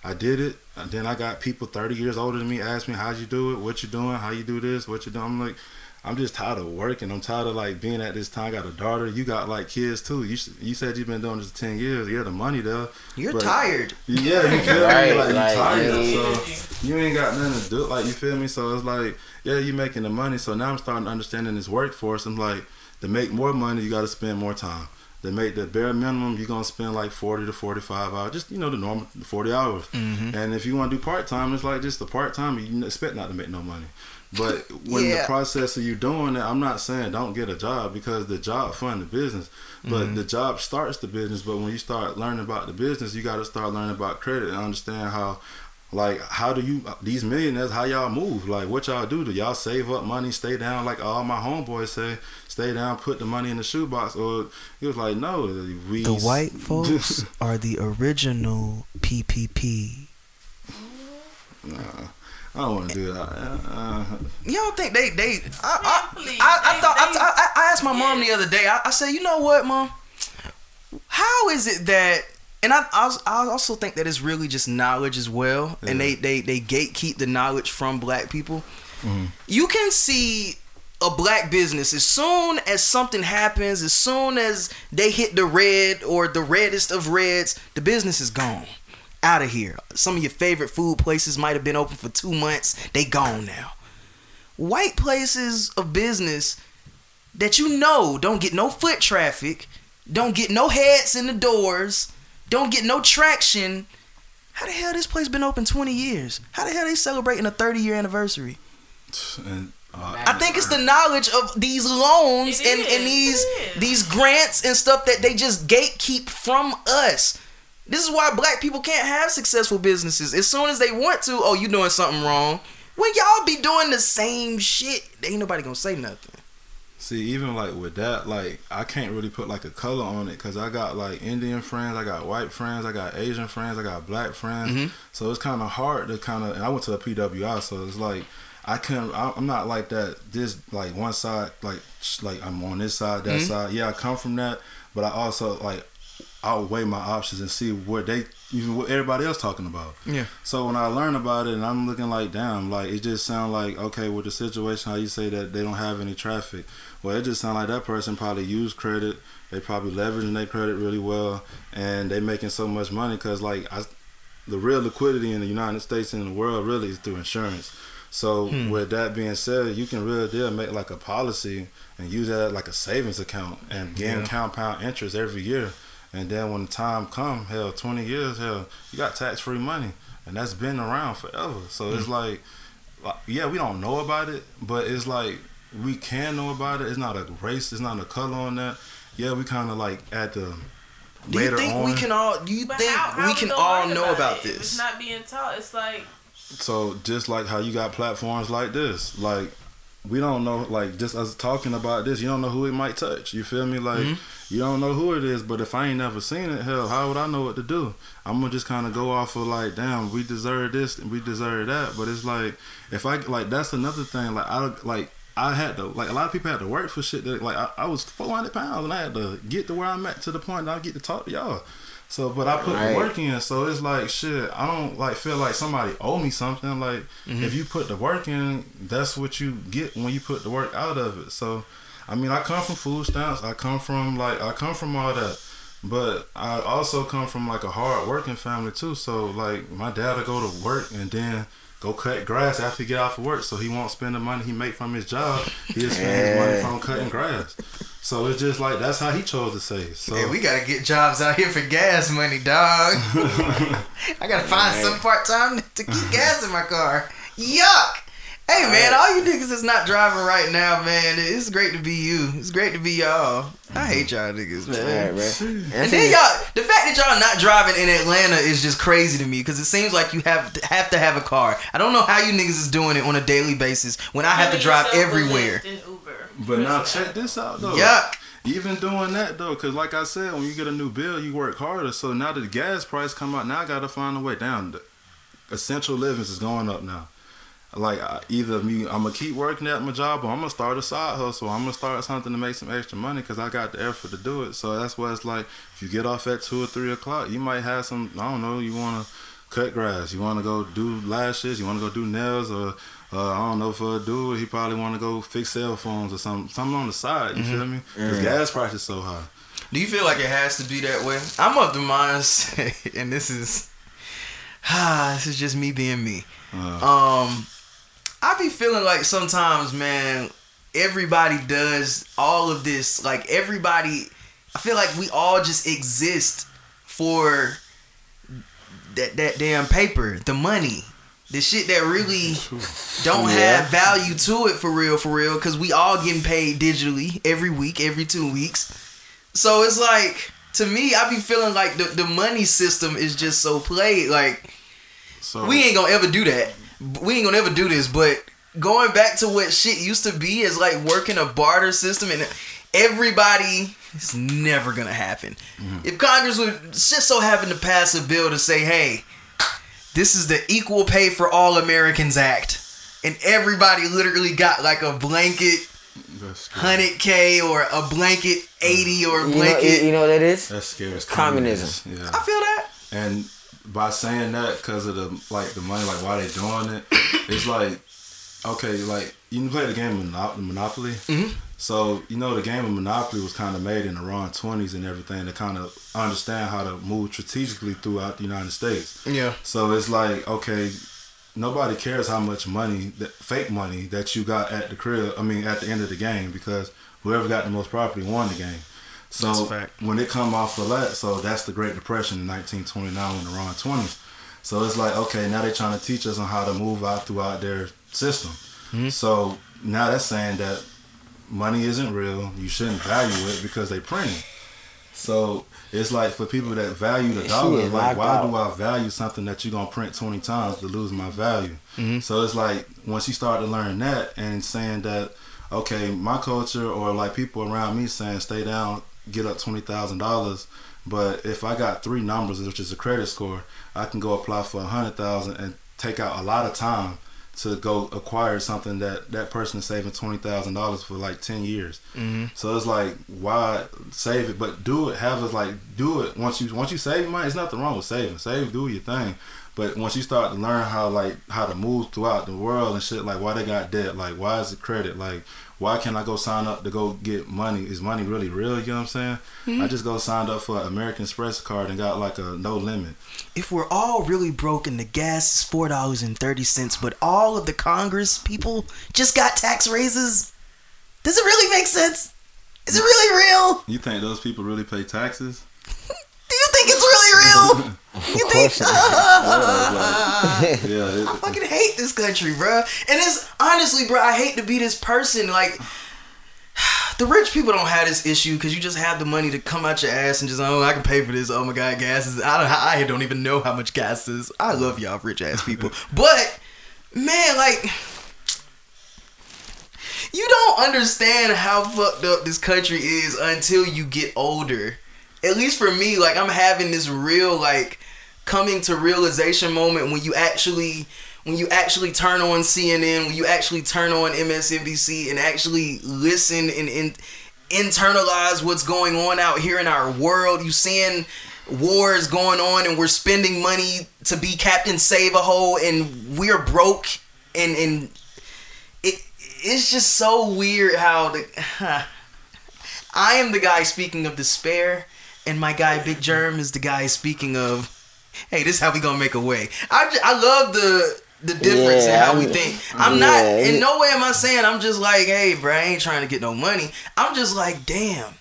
I did it. And then I got people thirty years older than me ask me, how'd you do it? What you doing? How you do this? What you doing? I'm like, I'm just tired of working. I'm tired of, like, being at this time. I got a daughter. You got, like, kids, too. You you said you've been doing this ten years. Yeah, the money, though. You're but, tired. Yeah, you feel right, me? Like, like you're tired. Yeah. So you ain't got nothing to do. Like, you feel me? So it's like, yeah, you making the money. So now I'm starting to understand in this workforce, I'm like, to make more money, you got to spend more time. To make the bare minimum, you're going to spend, like, forty to forty-five hours. Just, you know, the normal forty hours. Mm-hmm. And if you want to do part-time, it's like just the part-time. You expect not to make no money. But when yeah. the process of you doing it, I'm not saying don't get a job, because the job fund the business, but mm-hmm. the job starts the business. But when you start learning about the business, you got to start learning about credit and understand how, like, how do you, these millionaires, how y'all move? Like, what y'all do? Do y'all save up money, stay down? Like all my homeboys say, stay down, put the money in the shoebox. Or he was like, no, we. The white folks are the original P P P. Nah. I don't want to do that. Uh, Y'all think they they? I I, I, I thought I, I asked my mom the other day. I, I said, you know what, Mom? How is it that? And I I, was, I also think that it's really just knowledge as well. Yeah. And they they they gatekeep the knowledge from black people. Mm-hmm. You can see a black business as soon as something happens, as soon as they hit the red or the reddest of reds, the business is gone. Out of here. Some of your favorite food places might have been open for two months. They gone now. White places of business that you know don't get no foot traffic, don't get no heads in the doors, don't get no traction. How the hell this place been open twenty years? How the hell they celebrating a thirty year anniversary? And Uh, I think it's the knowledge of these loans and, and these these grants and stuff that they just gatekeep from us. This is why black people can't have successful businesses. As soon as they want to, oh, you doing something wrong. When y'all be doing the same shit, ain't nobody gonna say nothing. See, even like with that, like I can't really put like a color on it, because I got like Indian friends, I got white friends, I got Asian friends, I got black friends. Mm-hmm. So it's kind of hard to kind of. And I went to the P W I, so it's like I couldn't. I'm not like that. This like one side, like like I'm on this side, that mm-hmm. side. Yeah, I come from that, but I also like. I'll weigh my options and see what they, even what everybody else talking about. Yeah. So when I learn about it, and I'm looking like, damn, like it just sound like, okay, with the situation, how you say that they don't have any traffic. Well, it just sound like that person probably used credit. They probably leveraging their credit really well, and they making so much money because like I, the real liquidity in the United States and in the world really is through insurance. So hmm. with that being said, you can really deal make like a policy and use that like a savings account and gain yeah. compound interest every year. And then when the time come, hell, twenty years, hell, you got tax free money, and that's been around forever. So mm-hmm. it's like, yeah, we don't know about it, but it's like we can know about it. It's not a race, it's not a color on that. Yeah, we kind of like at the. Do later you think on. we can all? Do you but think how, how we can all know about, about this? It's not being taught. It's like. So just like how you got platforms like this, like. We don't know, like, just us talking about this, you don't know who it might touch. You feel me? Like, mm-hmm. you don't know who it is, but if I ain't never seen it, hell, how would I know what to do? I'm going to just kind of go off of, like, damn, we deserve this and we deserve that. But it's like, if I, like, that's another thing. Like, I, like, I had to, like, a lot of people had to work for shit. That, like, I, I was four hundred pounds and I had to get to where I'm at to the point that I get to talk to y'all. So, but I put right. the work in, so it's like, shit, I don't, like, feel like somebody owe me something. Like, mm-hmm. if you put the work in, that's what you get when you put the work out of it. So, I mean, I come from food stamps. I come from, like, I come from all that. But I also come from, like, a hard-working family, too. So, like, my dad would go to work and then go cut grass after he get off of work. So, he won't spend the money he make from his job. He'll spend yeah. his money from cutting grass. So it's just like, that's how he chose to save. So yeah, we got to get jobs out here for gas money, dog. I got to find right. some part-time to keep gas in my car. Yuck. Hey, man, all you niggas is not driving right now, man. It's great to be you. It's great to be y'all. I hate y'all niggas, man. Right, right. And, and then y'all, the fact that y'all not driving in Atlanta is just crazy to me because it seems like you have to, have to have a car. I don't know how you niggas is doing it on a daily basis when I have to drive everywhere. But now check this out, though. Yuck. Even doing that, though, because like I said, when you get a new bill, you work harder. So now that the gas price come out, now I got to find a way down. The essential living is going up now. Like, either me, I'm going to keep working at my job or I'm going to start a side hustle. I'm going to start something to make some extra money because I got the effort to do it. So that's why it's like, if you get off at two or three o'clock, you might have some, I don't know, you want to cut grass. You want to go do lashes. You want to go do nails or, uh, I don't know, for a dude, he probably want to go fix cell phones or something. Something on the side, you mm-hmm. feel me? Because mm-hmm. gas price is so high. Do you feel like it has to be that way? I'm of the mindset, and this is, ah, this is just me being me. Uh, um... I be feeling like sometimes, man, everybody does all of this. Like, everybody, I feel like we all just exist for that that damn paper, the money, the shit that really don't yeah. have value to it for real, for real, because we all getting paid digitally every week, every two weeks. So it's like, to me, I be feeling like the, the money system is just so played. Like, so, we ain't gonna ever do that. We ain't gonna ever do this, but going back to what shit used to be is like working a barter system, and everybody, it's never gonna happen. Mm-hmm. If Congress would just so happen to pass a bill to say, hey, this is the Equal Pay for All Americans Act, and everybody literally got like a blanket one hundred K or a blanket eighty or a blanket. You know, you know what that is? That's scary. It's communism. communism. Yeah. I feel that. And by saying that, because of the like the money, like why they doing it, it's like, okay, like you can play the game of Monopoly. Mm-hmm. So you know the game of Monopoly was kind of made in the wrong twenties and everything to kind of understand how to move strategically throughout the United States. Yeah. So it's like, okay, nobody cares how much money, that fake money that you got at the crib. I mean, at the end of the game, because whoever got the most property won the game. So when it come off of that, so that's the Great Depression in nineteen twenty-nine in the wrong twenties. So it's like, okay, now they're trying to teach us on how to move out throughout their system. Mm-hmm. So now that's saying that money isn't real. You shouldn't value it because they print it. So it's like for people that value the dollar, yeah, like why out. do I value something that you're going to print twenty times to lose my value? Mm-hmm. So it's like once you start to learn that and saying that, okay, my culture or like people around me saying stay down, get up twenty thousand dollars, but if I got three numbers, which is a credit score, I can go apply for one hundred thousand dollars and take out a lot of time to go acquire something that that person is saving twenty thousand dollars for like ten years. Mm-hmm. So it's like, why save it? But do it. Have it like, do it. Once you once you save money, there's nothing wrong with saving. Save, do your thing. But once you start to learn how like how to move throughout the world and shit, like why they got debt, like why is it credit, like why can't I go sign up to go get money? Is money really real? You know what I'm saying? Mm-hmm. I just go signed up for an American Express card and got like a no limit. If we're all really broke and the gas is four dollars and thirty cents, but all of the Congress people just got tax raises, does it really make sense? Is it really real? You think those people really pay taxes? Do you think it's really real? You think? I fucking hate this country, bro. And it's honestly, bro, I hate to be this person. Like, the rich people don't have this issue because you just have the money to come out your ass and just, oh, I can pay for this. Oh my God, gas is. I don't. I don't even know how much gas is. I love y'all, rich ass people. But man, like, you don't understand how fucked up this country is until you get older. At least for me, like, I'm having this real, like, coming to realization moment when you actually, when you actually turn on C N N, when you actually turn on M S N B C and actually listen and, and internalize what's going on out here in our world. You seeing wars going on and we're spending money to be Captain Save-A-Hole and we're broke and, and it it's just so weird how the, huh, I am the guy speaking of despair. And my guy, Big Germ, is the guy speaking of, hey, this is how we gonna make a way. I, just, I love the the difference yeah, in how I'm, we think. I'm yeah. not, in no way am I saying I'm just like, hey, bro, I ain't trying to get no money. I'm just like, damn,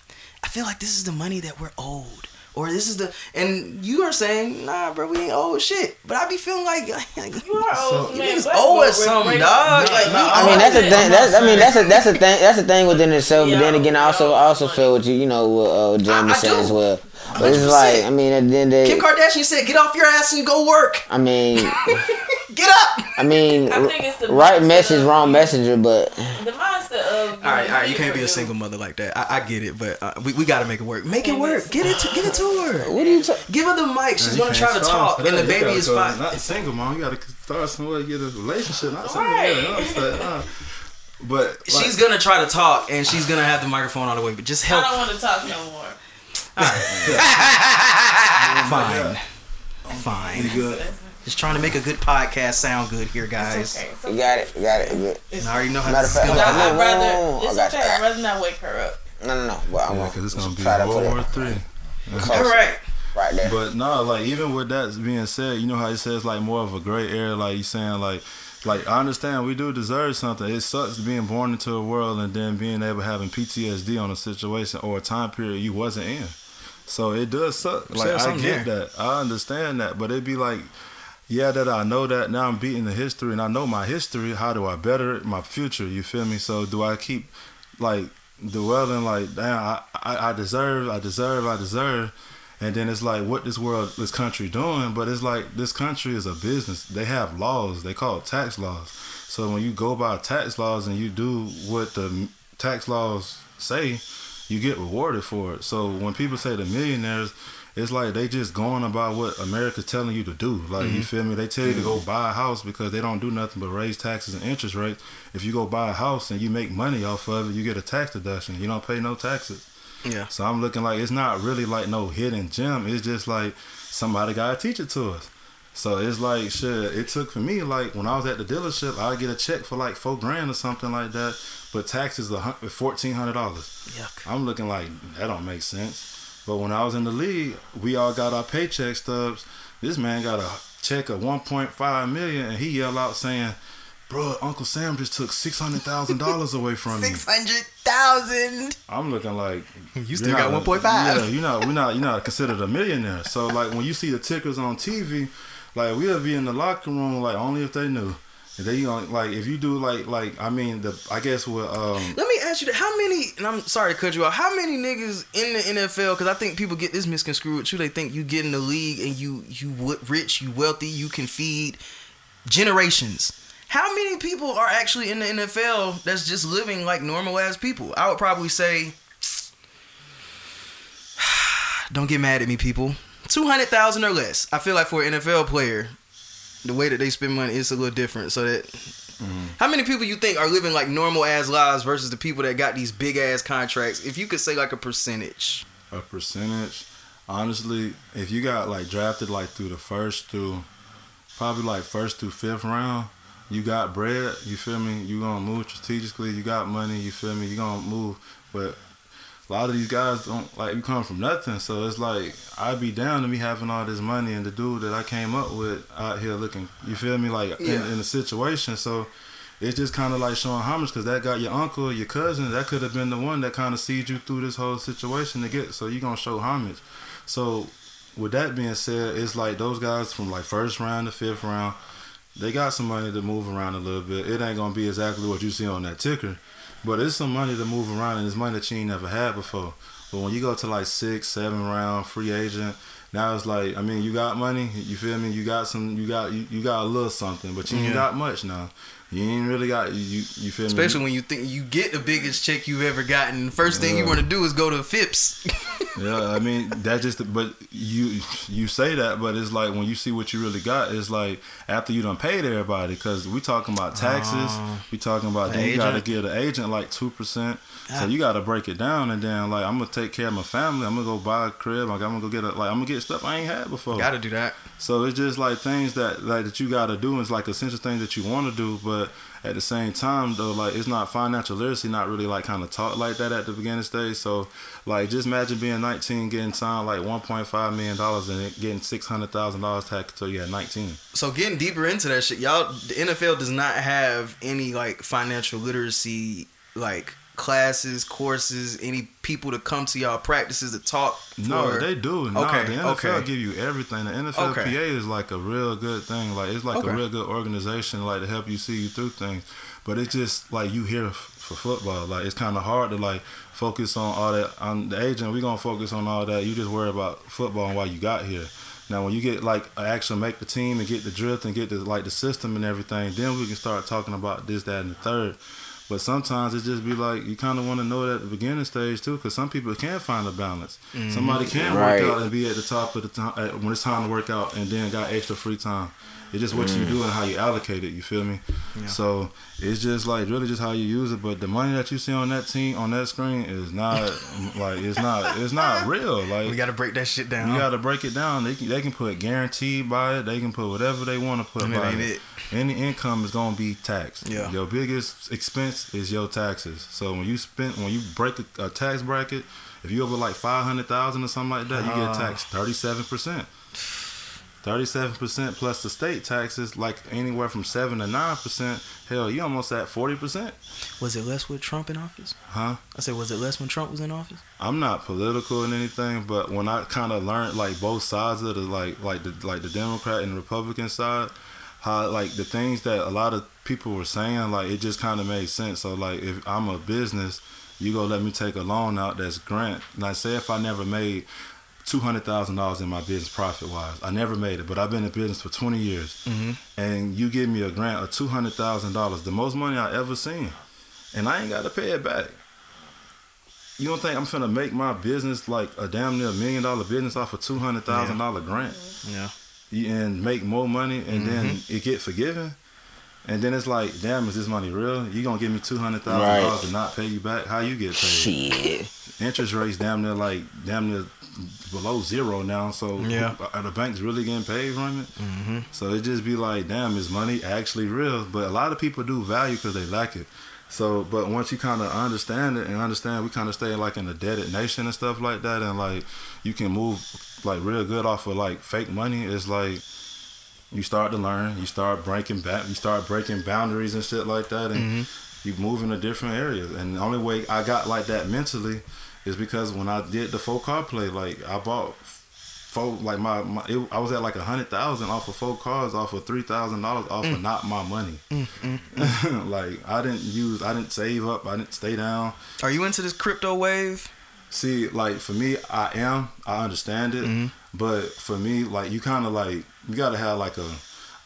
I feel like this is the money that we're owed. Or this is the... And you are saying, nah, bro, we ain't old shit. But I be feeling like... like you are old, so, man. owe us something, dog. Like, no, I mean, that's a thing. That's, I mean, that's a, that's a thing. That's a thing within itself. But then again, I also, I also feel what you, you know, what uh, Jeremy said as well. But it's like, I mean, at the end of the day... Kim Kardashian said, get off your ass and go work. I mean... Get up! I mean, I think it's the right message, of, wrong messenger, but... The monster of... Alright, alright, you can't be a single mother like that. I, I get it, but uh, we, we gotta make it work. Make it work. Get it to, get it to her. What are you ta- Give her the mic. She's gonna try to talk, and the baby is fine. Not single, mom. You gotta start somewhere to get a relationship. Not single. Right. But... She's gonna try to talk, and she's gonna have the microphone all the way, but just help. I don't want to talk no more. Alright. Fine. Fine. You good? Just trying to make a good podcast sound good here, guys. It's okay, it's okay. You got it. You got it. Good. It's, I already know how to feel. I'd rather. It's okay. I'd rather not wake her up. No, no, no. Well, I'm yeah, because it's gonna be World War Three. All right. Right there. But no, like even with that being said, you know how it says like more of a gray area, like you saying like. Like, I understand we do deserve something. It sucks being born into a world and then being able to having P T S D on a situation or a time period you wasn't in. So it does suck. Like, I get that. I understand that. But it'd be like, yeah, that I know that. Now I'm beating the history and I know my history. How do I better my future? You feel me? So do I keep, like, dwelling like, damn, I, I, I deserve, I deserve, I deserve. And then it's like, what this world, this country doing? But it's like, this country is a business. They have laws. They call it tax laws. So when you go by tax laws and you do what the tax laws say, you get rewarded for it. So when people say the millionaires, it's like they just going about what America's telling you to do. Like, mm-hmm. you feel me? They tell you to go buy a house because they don't do nothing but raise taxes and interest rates. If you go buy a house and you make money off of it, you get a tax deduction. You don't pay no taxes. Yeah. So I'm looking like it's not really like no hidden gem. It's just like somebody gotta teach it to us. So it's like shit. It took for me like when I was at the dealership, I'd get a check for like four grand or something like that, but taxes are fourteen hundred dollars. Yuck. I'm looking like that don't make sense. But when I was in the league, we all got our paycheck stubs. This man got a check of one point five million, and he yelled out saying, bro, Uncle Sam just took six hundred thousand dollars away from me. six hundred thousand dollars I'm looking like... You still got one point five. Yeah, you're not, we're not, you're not considered a millionaire. So, like, when you see the tickers on T V, like, we'll be in the locker room, like, only if they knew. If they, like, if you do, like, like I mean, the I guess what... Um, Let me ask you, how many... And I'm sorry to cut you off. How many niggas in the N F L... Because I think people get this misconstrued too. They think you get in the league and you you rich, you wealthy, you can feed generations. How many people are actually in the N F L that's just living like normal ass people? I would probably say, don't get mad at me, people. two hundred thousand or less. I feel like for an N F L player, the way that they spend money is a little different. So that, mm-hmm. how many people you think are living like normal ass lives versus the people that got these big ass contracts? If you could say like a percentage. A percentage? Honestly, if you got like drafted like through the first through, probably like first through fifth round, you got bread, you feel me? You gonna move strategically. You got money, you feel me? You gonna move. But a lot of these guys don't, like, you come from nothing. So it's like, I'd be down to me having all this money and the dude that I came up with out here looking, you feel me? Like, yeah. in, in a situation. So it's just kind of like showing homage because that got your uncle, your cousin, that could have been the one that kind of sees you through this whole situation to get. So you gonna show homage. So with that being said, it's like those guys from like first round to fifth round, they got some money to move around a little bit. It ain't going to be exactly what you see on that ticker. But it's some money to move around, and it's money that you ain't never had before. But when you go to like six, seven round, free agent, now it's like, I mean, you got money. You feel me? You got some, you got you, you got a little something, but you ain't yeah. got much now. You ain't really got, you, you, you feel Especially me? Especially when you think you get the biggest check you've ever gotten. The first yeah. thing you want to do is go to Phipps. yeah, I mean, that just, but you you say that, but it's like when you see what you really got, it's like after you done paid everybody, because we talking about taxes, uh, we talking about, then agent. You got to give the agent like two percent. Yeah. So you got to break it down and then like, I'm going to take care of my family. I'm going to go buy a crib. Like, I'm going to go get a, like, I'm going to get stuff I ain't had before. Got to do that. So it's just like things that, like, that you got to do. It's like essential things that you want to do, but But at the same time, though, like, it's not financial literacy, not really, like, kind of taught like that at the beginning stage. So, like, just imagine being nineteen, getting signed, like, one point five million dollars and getting six hundred thousand dollars tax until you're at nineteen. So, getting deeper into that shit, y'all, the N F L does not have any, like, financial literacy, like, classes, courses, any people to come to y'all practices to talk? No, for... they do. No, okay. The N F L okay. give you everything. The N F L P A okay. is like a real good thing. Like it's like okay. a real good organization, like to help you see you through things. But it's just like you here for football. Like it's kind of hard to like focus on all that. I'm the agent. We gonna focus on all that. You just worry about football and why you got here. Now, when you get like actually make the team and get the drift and get the like the system and everything, then we can start talking about this, that, and the third. But sometimes it just be like, you kind of want to know that at the beginning stage, too, because some people can find a balance. Mm-hmm. Somebody can right. work out and be at the top of the time when it's time to work out and then got extra free time. It's just what mm. you do and how you allocate it, you feel me? Yeah. So it's just like really just how you use it. But the money that you see on that team, on that screen, is not like it's not it's not real. Like we gotta break that shit down. You gotta break it down. They can, they can put guaranteed by it. They can put whatever they want to put and by it. it. Any income is gonna be taxed. Yeah. Your biggest expense is your taxes. So when you spend, when you break a, a tax bracket, if you over like five hundred thousand or something like that, you uh, get taxed thirty seven percent. thirty-seven percent plus the state taxes, like anywhere from seven to nine percent. Hell, you almost at forty percent. Was it less with Trump in office? Huh? I said, was it less when Trump was in office? I'm not political in anything, but when I kind of learned like both sides of the like, like the like the Democrat and Republican side, how like the things that a lot of people were saying, like it just kind of made sense. So like if I'm a business, you go let me take a loan out that's grant. Like say if I never made two hundred thousand dollars in my business profit-wise. I never made it, but I've been in business for twenty years. Mm-hmm. And you give me a grant of two hundred thousand dollars, the most money I ever seen. And I ain't got to pay it back. You don't think I'm finna make my business like a damn near million dollar business off a two hundred thousand dollars yeah. grant? Yeah. And make more money and mm-hmm. then it get forgiven? And then it's like, damn, is this money real? You gonna give me two hundred thousand dollars right. to not pay you back? How you get paid? Shit. Interest rates damn near like, damn near below zero now, so yeah. are the banks really getting paid from it? Mm-hmm. So it just be like, damn, is money actually real? But a lot of people do value because they lack it. So, but once you kind of understand it and understand, we kind of stay like in a debted nation and stuff like that, and like you can move like real good off of like fake money. It's like you start to learn, you start breaking back, you start breaking boundaries and shit like that, and mm-hmm. you move into different areas. And the only way I got like that mentally is because when I did the four car play, like I bought four, like my, my it, I was at like a hundred thousand off of four cars, off of three thousand dollars, off mm. of not my money. Mm, mm, mm. Like I didn't use, I didn't save up, I didn't stay down. Are you into this crypto wave? See, like for me, I am. I understand it, mm-hmm. but for me, like you kind of like you gotta have like a.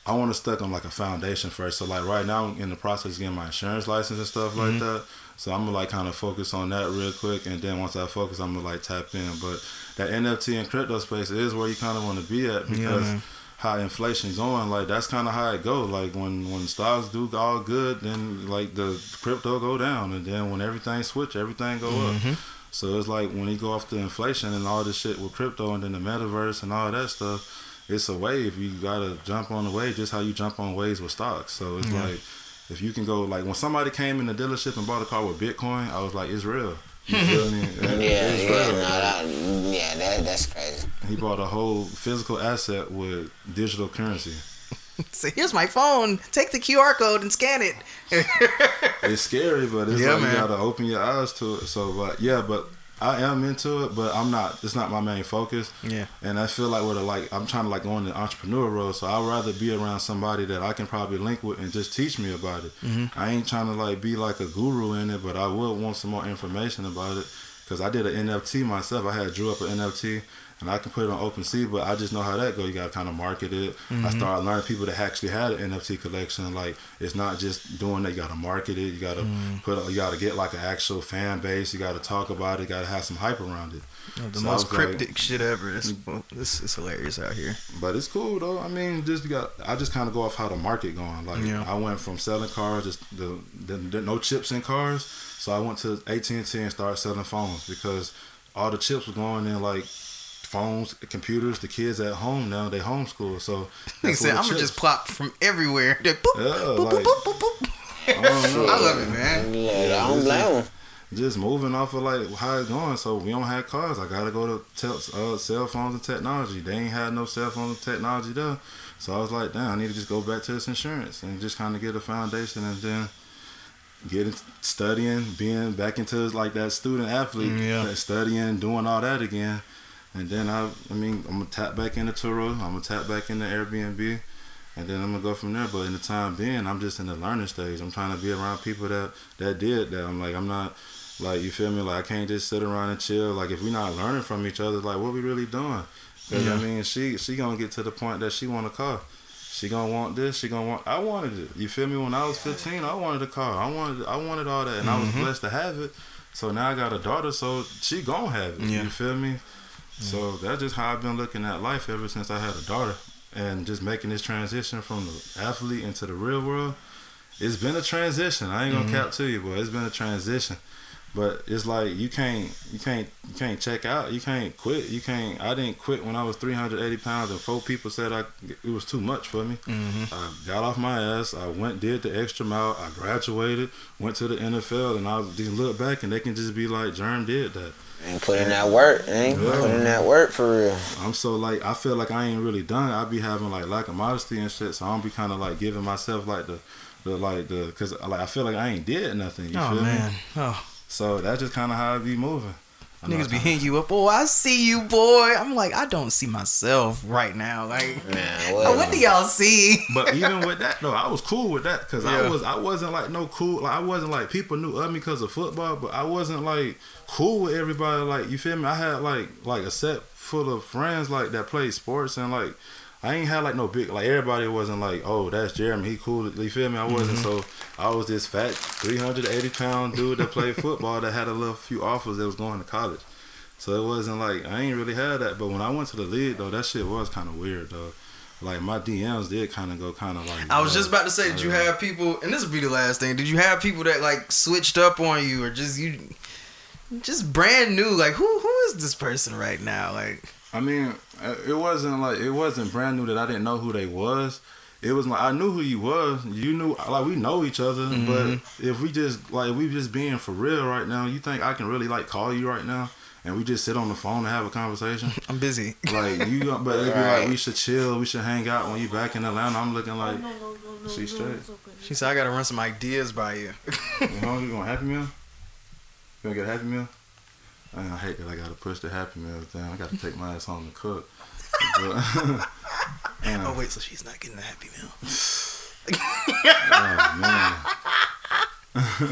I want to stuck on like a foundation first. So like right now, I'm in the process of getting my insurance license and stuff mm-hmm. like that. So I'm going to like kind of focus on that real quick. And then once I focus, I'm going to like tap in. But that N F T and crypto space is where you kind of want to be at because yeah, how inflation's going, like that's kind of how it goes. Like when, when stocks do all good, then like the crypto go down. And then when everything switch, everything go mm-hmm. up. So it's like when you go off the inflation and all this shit with crypto and then the metaverse and all that stuff, it's a wave. You got to jump on the wave just how you jump on waves with stocks. So it's yeah. like... if you can go, like, when somebody came in the dealership and bought a car with Bitcoin, I was like, it's real. You feel me? Yeah, it's yeah, real. No, no, yeah that, that's crazy. He bought a whole physical asset with digital currency. So here's my phone. Take the Q R code and scan it. It's scary, but it's yeah, like man. You got to open your eyes to it. So, but, yeah, but I am into it, but I'm not, it's not my main focus. Yeah. And I feel like with a, like, I'm trying to like go on the entrepreneur road, so I'd rather be around somebody that I can probably link with and just teach me about it. Mm-hmm. I ain't trying to like be like a guru in it, but I would want some more information about it because I did an N F T myself. I had drew up an N F T and I can put it on OpenSea, but I just know how that go. You got to kind of market it. Mm-hmm. I started learning people that actually had an N F T collection. Like it's not just doing that. You got to market it. You got to mm-hmm. put. You got to get like an actual fan base. You got to talk about it. You got to have some hype around it. Oh, the so most cryptic like, shit ever. It's, it's, it's hilarious out here. But it's cool though. I mean, just got. I just kind of go off how the market going. Like yeah. I went from selling cars, just the, the, the no chips in cars. So I went to A T and T and started selling phones because all the chips were going in like. Phones, computers, the kids at home now, they homeschool. So they said, I'm going to just plop from everywhere. Boop, yeah, boop, like, boop, boop, boop, boop. I, know, I love it, man. Yeah, I don't blame them. Just moving off of like how it's going. So we don't have cars. I got to go to tel- uh, cell phones and technology. They ain't had no cell phones and technology there. So I was like, damn, I need to just go back to this insurance and just kind of get a foundation and then getting studying, being back into like that student athlete, yeah. that studying, doing all that again. And then I, I mean, I'm gonna tap back into Turo. I'm gonna tap back into Airbnb, and then I'm gonna go from there. But in the time being, I'm just in the learning stage. I'm trying to be around people that that did that. I'm like, I'm not like, you feel me? Like, I can't just sit around and chill. Like, if we're not learning from each other, like, what we really doing? Cause yeah. I mean, she she gonna get to the point that she want a car. She gonna want this. She gonna want. I wanted it. You feel me? When I was fifteen, I wanted a car. I wanted I wanted all that, and mm-hmm. I was blessed to have it. So now I got a daughter, so she gonna have it. Yeah. You feel me? So that's just how I've been looking at life ever since I had a daughter, and just making this transition from the athlete into the real world. It's been a transition. I ain't gonna mm-hmm. cap to you, but it's been a transition. But it's like you can't, you can't, you can't check out. You can't quit. You can't. I didn't quit when I was three hundred eighty pounds, and four people said I it was too much for me. Mm-hmm. I got off my ass. I went, did the extra mile. I graduated, went to the N F L, and I just look back, and they can just be like, "Jerm did that." And put in that work, ain't yeah. put in that work for real. I'm so like, I feel like I ain't really done. I be having like lack of modesty and shit, so I don't be kind of like giving myself like the, the like the, cause like I feel like I ain't did nothing. You oh feel man, me? oh. So that's just kind of how I be moving. I Niggas be hitting you up, boy. I see you, boy. I'm like, I don't see myself right now. Like, man, what, what do y'all see? But even with that, though, I was cool with that because yeah. I was, I wasn't like no cool. Like, I wasn't like people knew of me because of football, but I wasn't like cool with everybody. Like, you feel me? I had like like a set full of friends like that played sports, and like I ain't had like no big like everybody wasn't like, oh, that's Jeremy, he cool. You feel me? I wasn't mm-hmm. so I was this fat three hundred eighty pound dude that played football that had a little few offers that was going to college. So it wasn't like I ain't really had that. But when I went to the league though, that shit was kind of weird though. Like my D Ms did kind of go kind of like. I was uh, just about to say, did you have people? And this would be the last thing. Did you have people that like switched up on you or just you, just brand new? Like who who is this person right now? Like. I mean, it wasn't like it wasn't brand new that I didn't know who they was. It was like I knew who you was. You knew like we know each other, mm-hmm. but if we just like if we just being for real right now, you think I can really like call you right now and we just sit on the phone and have a conversation? I'm busy. Like you, but it'd be right. like we should chill, we should hang out when you back in Atlanta. I'm looking like no, no, no, no, she straight. No, okay. She said I gotta run some ideas by you. You know, you gonna Happy Meal? You gonna get a Happy Meal? I hate that I gotta push the Happy Meal thing. I gotta take my ass home and cook. But, and, oh wait, so she's not getting the Happy Meal. Oh man.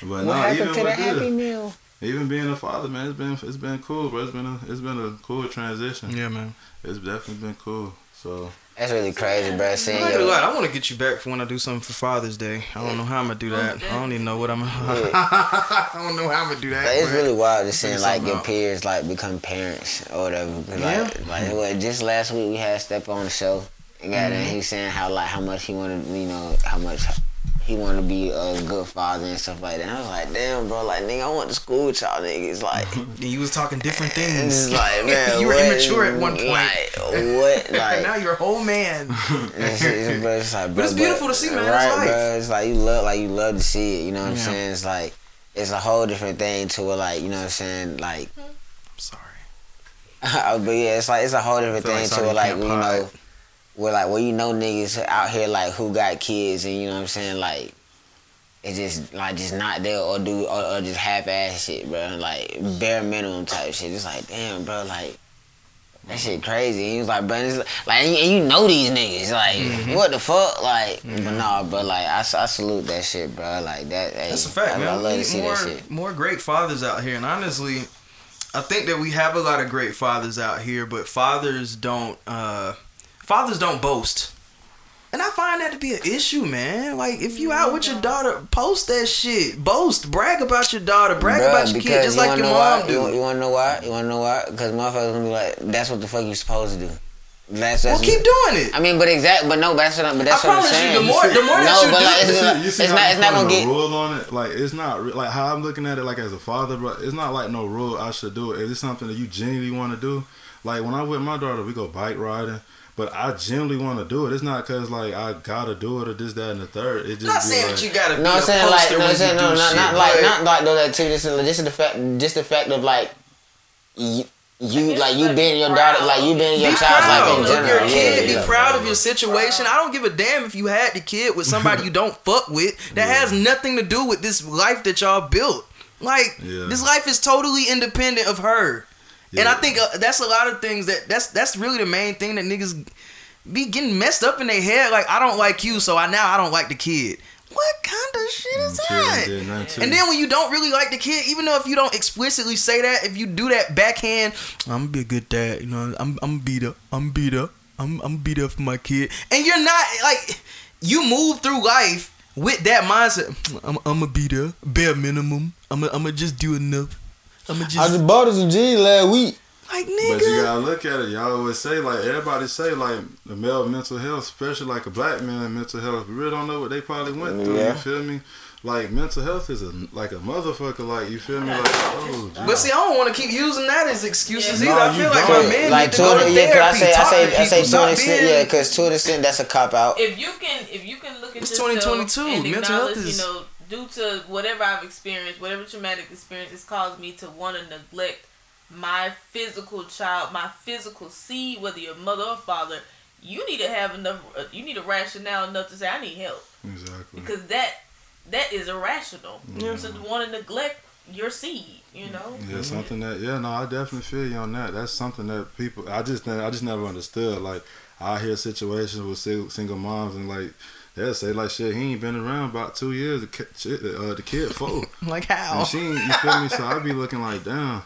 But what nah, even to the Happy Meal? Even being a father, man, it's been it's been cool, bro. It's been a it's been a cool transition. Yeah, man. It's definitely been cool. So that's really crazy, bro. Seeing you. Lot. I want to get you back for when I do something for Father's Day. I don't know how I'm gonna do that. I don't even know what I'm. Yeah. I don't know how I'm gonna do that. But it's really wild to see like your out. peers like become parents or whatever. Like, yeah. Like what, just last week we had Step on the show. And got mm-hmm. in, he was saying how like how much he wanted, you know, how much he wanted to be a good father and stuff like that. And I was like, damn, bro, like nigga, I went to school with y'all niggas. Like, you was talking different things. Like, man, you were what, immature at one point. Like, what? Like now you're a whole man. It's, it's, bro, it's like, bro, but it's beautiful but, to see, man. Right, it's life. Bro, it's like you love, like you love to see it. You know what yeah. I'm saying? It's like it's a whole different thing to it. Like, you know what I'm saying? Like, I'm sorry. But yeah, it's like it's a whole different thing like to it. Like, you pie. know. Where like, well, you know niggas out here like who got kids and you know what I'm saying, like it's just like just not there or do or, or just half ass shit, bro. Like bare minimum type shit. It's like, damn, bro, like that shit crazy. And he was like, bro, this, like and you know these niggas, like mm-hmm. what the fuck, like mm-hmm. but nah, bro, like I, I salute that shit, bro. Like that. That's hey, a fact, I, man. I love to see more, that shit. More great fathers out here, and honestly, I think that we have a lot of great fathers out here, but fathers don't. uh Fathers don't boast. And I find that to be an issue, man. Like, if you out with your daughter, post that shit. Boast. Brag about your daughter. Brag Bruh, about your kid just you like your mom why? do. You, you want to know why? You want to know why? Because motherfuckers going to be like, that's what the fuck you supposed to do. That's, that's well, keep what, doing it. I mean, but exactly, but no, but that's what I'm. But that's I what I'm saying. You, the more, the more that no, you but do, like, it's, gonna, you see, it's not, it's not gonna get. Rule on it, like it's not like how I'm looking at it, like as a father, but it's not like no rule I should do it. If it's something that you genuinely want to do, like when I'm with my daughter, we go bike riding. But I generally want to do it. It's not because, like, I got to do it or this, that, and the third. It just not saying like, that you got to be no, a saying, like, no, when saying, you no, do no, shit. Not like, right? Not like, though, that, too. This is, this is the fact, just the fact of, like, you, You like you being your daughter, like you being your child, like in general. Your kid, yeah, be proud of your situation. I don't give a damn if you had the kid with somebody you don't fuck with. That yeah. has nothing to do with this life that y'all built. Like yeah. this life is totally independent of her. Yeah. And I think uh, that's a lot of things that that's that's really the main thing that niggas be getting messed up in their head. Like, I don't like you, so I now I don't like the kid. What kind of shit is that? And then when you don't really like the kid, even though if you don't explicitly say that, if you do that backhand, I'm gonna be a good dad, you know, I'm I'm beat up, I'm beat up, I'm I'm beat up for my kid, and you're not like you move through life with that mindset. I'm I'm a beat up, bare minimum. I'm a, I'm gonna just do enough. I'm just. I just bought us some jeans last week. Like, nigga. But you gotta look at it. Y'all always say, like, everybody say, like, the male mental health, especially like a black man mental health. We really don't know what they probably went through. Yeah. You feel me? Like, mental health is a, like a motherfucker. Like, you feel me? Like, oh, geez. But see, I don't want to keep using that as excuses yeah. either. No, I feel like my men like, need to go to therapy. Yeah, cause I say, I say, I say, to extent, yeah, because to an extent, that's a cop out. If you can, if you can look at this twenty twenty-two, mental health is, you know, due to whatever I've experienced, whatever traumatic experience has caused me to want to neglect my physical child, my physical seed, whether you're mother or father, you need to have enough, you need a rationale enough to say, I need help. Exactly. Because that, that is irrational. Yeah. To want to neglect your seed, you know? Yeah, something that, yeah, no, I definitely feel you on that. That's something that people, I just, I just never understood. Like, I hear situations with single moms and like, they'll say like shit. He ain't been around about two years. Uh, the kid four. Like how? And she, ain't, you feel me? So I be looking like, damn,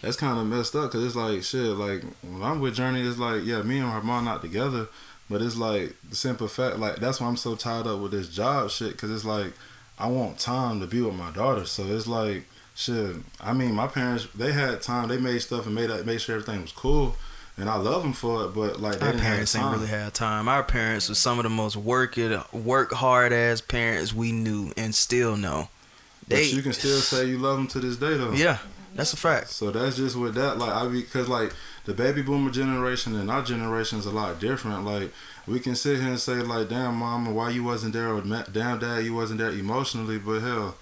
that's kind of messed up. Cause it's like shit. Like when I'm with Journey, it's like yeah, me and her mom not together. But it's like the simple fact. Like that's why I'm so tied up with this job shit. Cause it's like I want time to be with my daughter. So it's like shit. I mean, my parents they had time. They made stuff and made made sure everything was cool. And I love them for it, but like our parents ain't really had time. Our parents were some of the most work it, work hard ass parents we knew and still know. They, but you can still say you love them to this day though. Yeah, that's a fact. So that's just with that. Like I because like the baby boomer generation and our generation is a lot different. Like we can sit here and say like, damn mama, why you wasn't there, or damn dad, you wasn't there emotionally, but hell.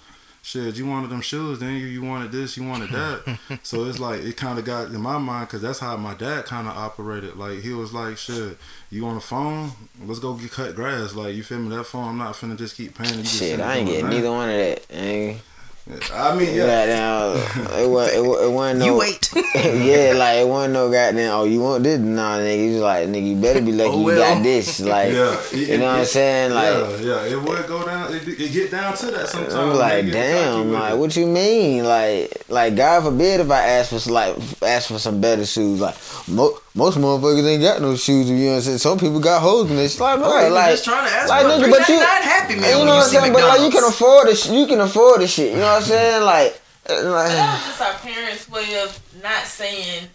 Shit, you wanted them shoes, then you, you wanted this, you wanted that. So it's like, it kind of got in my mind, because that's how my dad kind of operated. Like, he was like, shit, you on the phone? Let's go get cut grass. Like, you feel me? That phone, I'm not finna just keep paying. You shit, I ain't getting neither one of that. I, I mean, yeah. Right now, it, was, it, was, it wasn't no... You wait. Yeah, like, it wasn't no goddamn, oh, you want this? Nah, nigga. He's like, nigga, you better be lucky oh, well. You got this. Like, yeah, it, you know it, what I'm saying? Like, yeah, yeah, it would go down. It, it get down to that sometimes. I'm like, damn, like, what you mean? Like, like, God forbid if I ask for like ask for some better shoes. Like, mo- most motherfuckers ain't got no shoes. You know what I'm saying? Some people got hoes in their slime. Like, like, just trying to ask like, nigga, but you not happy, man. You know what I'm saying? But like, you can afford this. You can afford this shit. You know what I'm saying? Like, like that was just our parents' way of not saying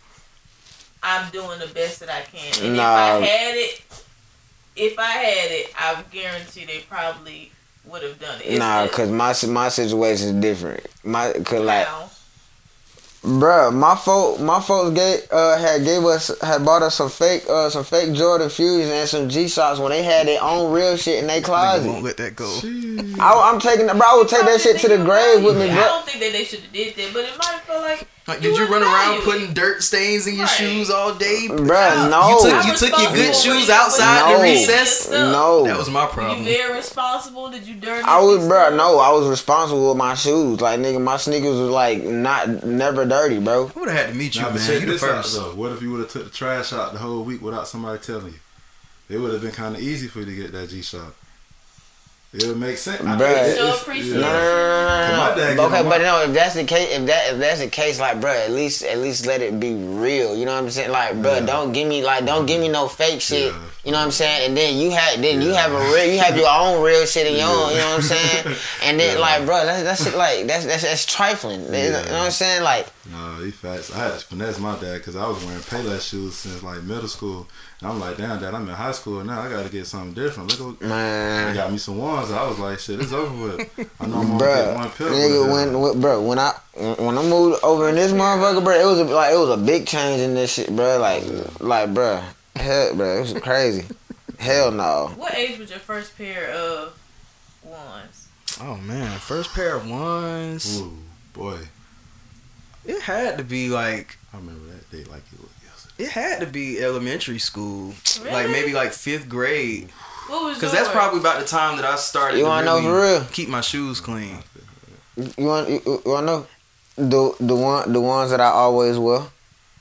I'm doing the best that I can. And nah. if I had it, if I had it, I guarantee they probably. Would have done it. Nah, cause my my situation is different. My cause like, wow. Bruh, my folk my folks gave uh had gave us had bought us some fake uh some fake Jordan Fusion and some G Shocks when they had their own real shit in their closet. They won't let that go. I, I'm taking, bro. I would take that shit to the grave with me. Bro. I don't think that they should have did that, but it might feel like. Like, did you, you run around putting dirt stains in your right. shoes all day? Bruh, no. You took, you took your good shoes outside no. in recess? No. That was my problem. You very responsible? Did you dirty? I was, bruh, no. I was responsible with my shoes. Like, nigga, my sneakers was, like, not, never dirty, bro. I would have had to meet you, nah, man. Check you this first. Out, though. What if you would have took the trash out the whole week without somebody telling you? It would have been kind of easy for you to get that G-Shop. It would make sense. I bruh, so appreciate yeah. no, no, no, no, no. Okay, but no, if that's the case, if that if that's the case, like, bruh, at least at least let it be real. You know what I'm saying? Like, bruh, yeah. don't give me like don't give me no fake shit. Yeah. You know what I'm saying? And then you have then yeah. you have a real you have your own real shit in your yeah. own. You know what I'm saying? And then yeah. like, bruh, that's that's shit, like that's that's that's trifling. Yeah. You know what I'm saying? Like, no, he facts. I had to finesse my dad because I was wearing Payless shoes since like middle school. And I'm like, damn, dad, I'm in high school now. I got to get something different. Look at what man. I got me some ones. I was like, shit, it's over with. I know I'm going to get one pill. Nigga, when, when, bro, when I, when I moved over in this motherfucker, bro, it was a, like, it was a big change in this shit, bro. Like, yeah. like, bro, hell, bro, it was crazy. Hell no. What age was your first pair of ones? Oh, man, first pair of ones. Ooh, boy. It had to be like, I remember that day like it was yesterday. It had to be elementary school, really? Like maybe like fifth grade. What was? Because that's probably about the time that I started. You want to really know for real? Keep my shoes clean. You want? You, you want to know the the one the ones that I always wear.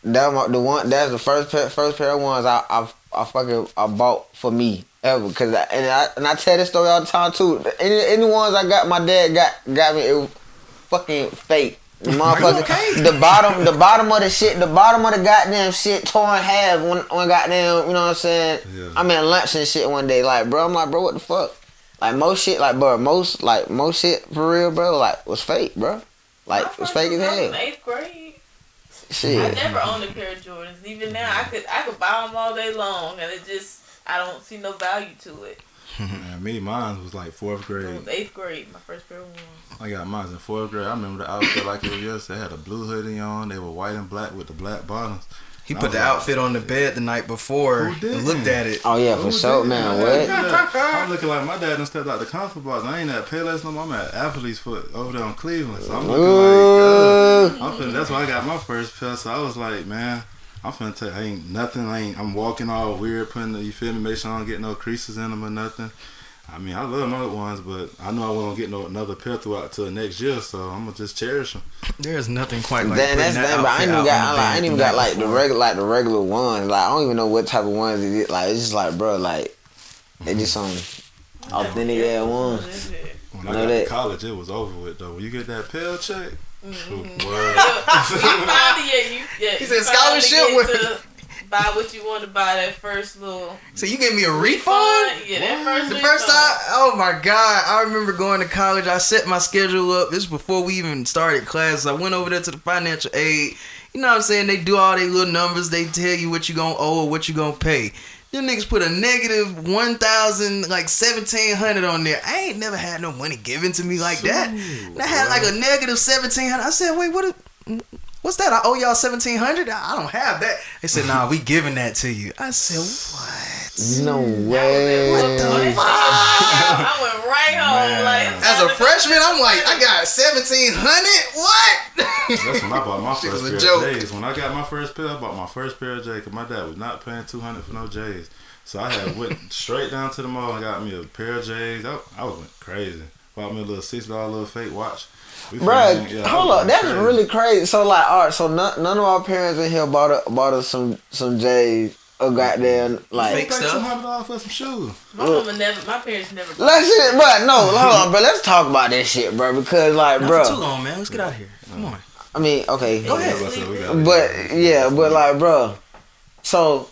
That my, the one that's the first pair, first pair of ones I I I fucking I bought for me ever. Cause I, and I and I tell this story all the time too. Any any ones I got, my dad got got me. It was fucking fake. The motherfucker, okay? the bottom, the bottom of the shit, the bottom of the goddamn shit torn in half when, when goddamn, you know what I'm saying? Yeah. I'm at lunch and shit one day, like, bro, I'm like, bro, what the fuck? Like most shit, like, bro, most, like, most shit for real, bro, like, was fake, bro, like, was fake as hell. Eighth grade. Shit. I never owned a pair of Jordans. Even now, I could, I could buy them all day long, and it just, I don't see no value to it. Man, me, mine was like fourth grade. It was eighth grade, my first pair of ones. I got mine in fourth grade. I remember the outfit like it was yesterday. They had a blue hoodie on. They were white and black with the black bottoms. He and put the like, outfit on the bed the night before and looked at it. Oh, yeah, for sure, man. What? I'm looking like my dad and stepped out the comfort box. I ain't at Payless no more. I'm at Athlete's Foot over there in Cleveland. So I'm looking Ooh. like, uh, I'm finna, that's why I got my first pair. So I was like, man. I'm finna tell you, I ain't nothing. I ain't, I'm walking all weird, putting the, you feel me, make sure I don't get no creases in them or nothing. I mean, I love my other ones, but I know I won't get no another pair throughout till next year, so I'm gonna just cherish them. There's nothing quite like that. That's that, but I ain't even got, I ain't even got like the regular, like the regular ones. Like I don't even know what type of ones it is. Like it's just like, bro, like they just some authentic ass ones. When I got to college, it was over with though. When you get that pill check. Mm-hmm. He said scholarship. Buy what you want to buy that first little. So you gave me a refund? refund? Yeah, that first. The refund. first time. Oh my god! I remember going to college. I set my schedule up. This was before we even started class. I went over there to the financial aid. You know what I'm saying? They do all their little numbers. They tell you what you gonna owe or what you gonna pay. Them niggas put a negative one thousand, like seventeen hundred on there. I ain't never had no money given to me like so, that. And I had like a negative seventeen hundred. I said, "Wait, what? A, what's that? I owe y'all seventeen hundred? I don't have that." They said, "Nah, we giving that to you." I said, "What? No way! What the fuck?" I went right home. Like, as a freshman, I'm like, I got seventeen hundred. What? That's when I bought my first pair joke. of J's. When I got my first pair, I bought my first pair of J's because my dad was not paying two hundred for no J's. So I had went straight down to the mall and got me a pair of J's. I, I went crazy. Bought me a little six dollar little fake watch. Bruh, yeah, hold up, that's crazy. really crazy. So like, all right, so none, none of our parents in here bought a, bought us some some J's or goddamn like fake stuff. Two hundred dollars for some shoes. My mama never, my parents never. Let's shit, bruh. No, hold on, bro. Let's talk about this shit, bro. Because like, bro, too long, man. Let's get out of here. Come on. I mean, okay, go ahead. But yeah, but like, bro. So,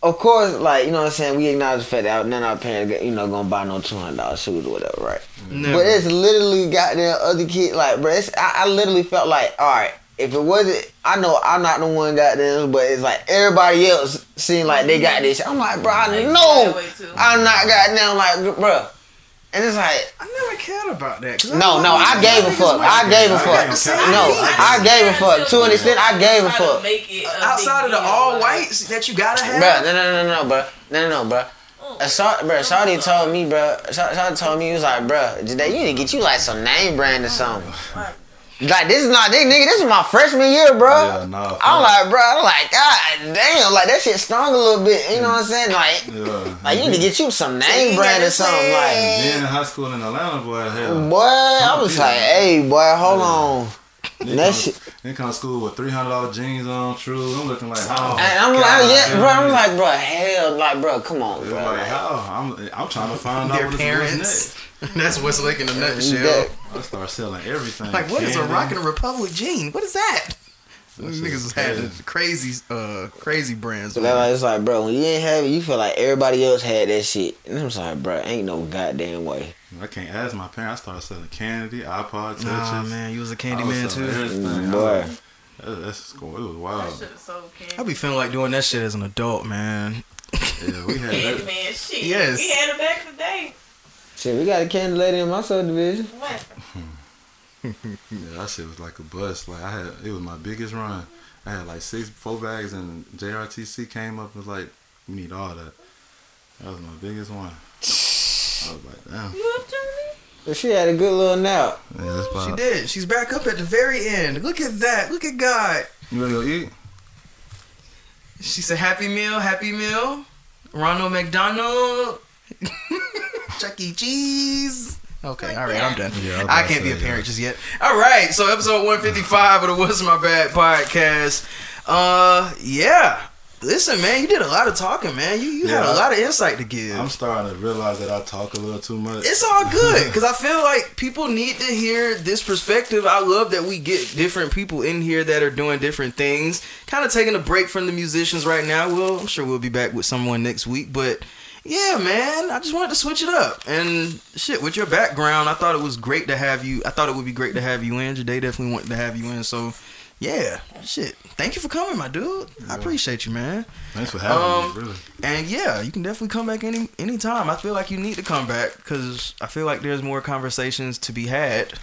of course, like you know what I'm saying, we acknowledge the fact that none of our parents, you know, gonna buy no two hundred dollars shoes or whatever, right? Never. But it's literally goddamn other kid, like, bro. It's, I, I literally felt like, all right, if it wasn't, I know I'm not the one goddamn, but it's like everybody else seemed like they got this. I'm like, bro, I know I'm not goddamn, like, bro. And it's like I never cared about that. No, no, I gave a fuck. I gave a fuck. No, I gave a fuck. To an extent, I gave a fuck. Outside of the all whites that you gotta have. Bro, no, no, no, no, bro, no, no, no, bro. Bro, Shawty told me, bro. Shawty told me he was like, bro, today you need to get you like some name brand or something. Like this is not this nigga. This is my freshman year, bro. Yeah, nah, I'm like, bro. I'm like, god damn. Like that shit stung a little bit. You know what I'm saying? Like, yeah. like you need to get you some name brand or something. Say. Like, being in high school in Atlanta, boy. Hell, boy, I was like, hey, boy, hold yeah. on. They that come, shit. They come to school with three hundred dollars jeans on, true. I'm looking like, oh, and I'm god, like, yeah, bro. I'm like, bro, hell, like, bro, come on, bro. Like, like, oh, I'm, I'm trying to find out what parents. Is next. That's what's like in the nutshell. I start selling everything. Like, what candy? Is a Rock and Republic jean? What is that? Those niggas had crazy, uh, crazy brands. Like, it's like, bro, when you ain't have it, you feel like everybody else had that shit. And I'm like, bro, ain't no goddamn way. I can't ask my parents. I started selling candy, iPod touches. Nah, man, you was a candy was man too. Boy, that, that's cool. It was wild. That shit sold candy. I be feeling like doing that shit as an adult, man. Yeah, we had candy that. man shit. Yes, we had it back today. Shit, we got a candy lady in my subdivision. What? Yeah, that shit was like a bust. Like I had, it was my biggest run. I had like six, four bags, and J R T C came up and was like, "We need all that." That was my biggest one. I was like, damn. You up, Jeremy? But she had a good little nap. Yeah, that's she did. She's back up at the very end. Look at that. Look at God. You want to go eat? She said, Happy Meal, Happy Meal. Ronald McDonald. Chuck E. Cheese. Okay, like all right, that. I'm done. Yeah, I, I can't say, be a parent yeah. just yet. All right, so episode one fifty-five of the What's My Bad podcast. Uh, yeah. Listen, man, you did a lot of talking, man. You you yeah, had a lot of insight to give. I'm starting to realize that I talk a little too much. It's all good, because I feel like people need to hear this perspective. I love that we get different people in here that are doing different things. Kind of taking a break from the musicians right now. We'll, I'm sure we'll be back with someone next week, but yeah, man, I just wanted to switch it up. And shit, with your background, I thought it was great to have you. I thought it would be great to have you in. Jade definitely wanted to have you in, so... Yeah, shit. Thank you for coming, my dude. Yeah. I appreciate you, man. Thanks for having um, me, really. And yeah, you can definitely come back any anytime. I feel like you need to come back because I feel like there's more conversations to be had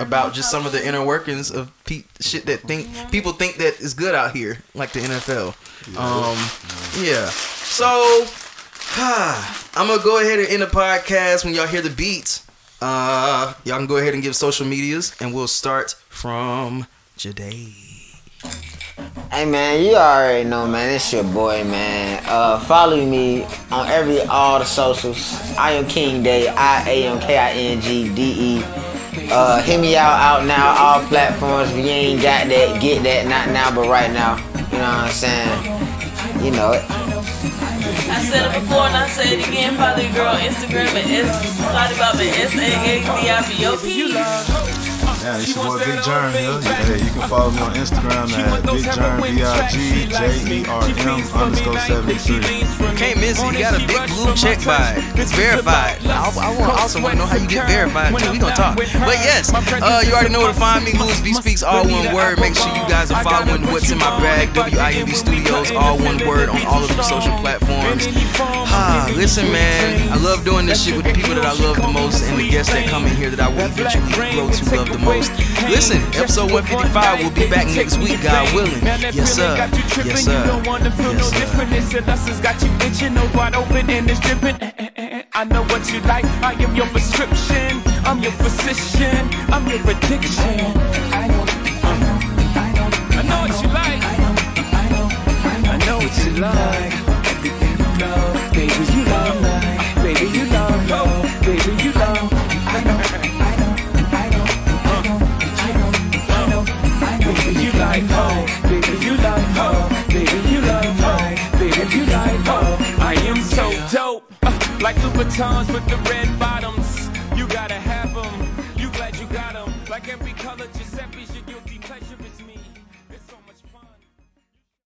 about just some of the inner workings of pe- shit that think people think that is good out here, like the N F L. Yeah. Um, yeah. So I'm gonna go ahead and end the podcast when y'all hear the beats. Uh, y'all can go ahead and give social medias, and we'll start from. Today. Hey man, you already know, man. It's your boy, man. Uh, follow me on every all the socials. I am King Day. I am K I N G D E. Uh, hit me out out now. All platforms. If you ain't got that, get that. Not now, but right now. You know what I'm saying? You know it. I said it before and I say it again. Follow your girl on Instagram at S A A D I B O P. Yeah, it's your boy Big Jerm. Hey, you can follow me on Instagram at Big Jerm, B I G J E R M underscore seventy-three. Can't miss it. You got a big blue check by it. It's verified. I, I want, also want to know how you get verified too. We gonna talk. But yes, uh, you already know where to find me. Louis B Speaks, all one word. Make sure you guys are following What's in My Bag, W I M B Studios, all one word on all of the social platforms. Ah, listen, man, I love doing this shit with the people that I love the most and the guests that come in here that I will eventually grow to love the most. Listen, episode one fifty-five, we'll be back next week, God willing. Yes, sir. Yes, sir. Yes, sir. I know what you like. I am your prescription. I'm your physician. I'm your addiction. I know. I know. I know what you like. I know. I know what you like. Love, baby, you love, love, baby, you love, love, baby, you love. I know, I know, I know, I know, I know, I know, I know. Baby, you like, oh, baby, you like, oh, baby, you love, oh, baby, you like, oh. I am so dope, uh, like Louboutins with the red bottoms. You gotta have.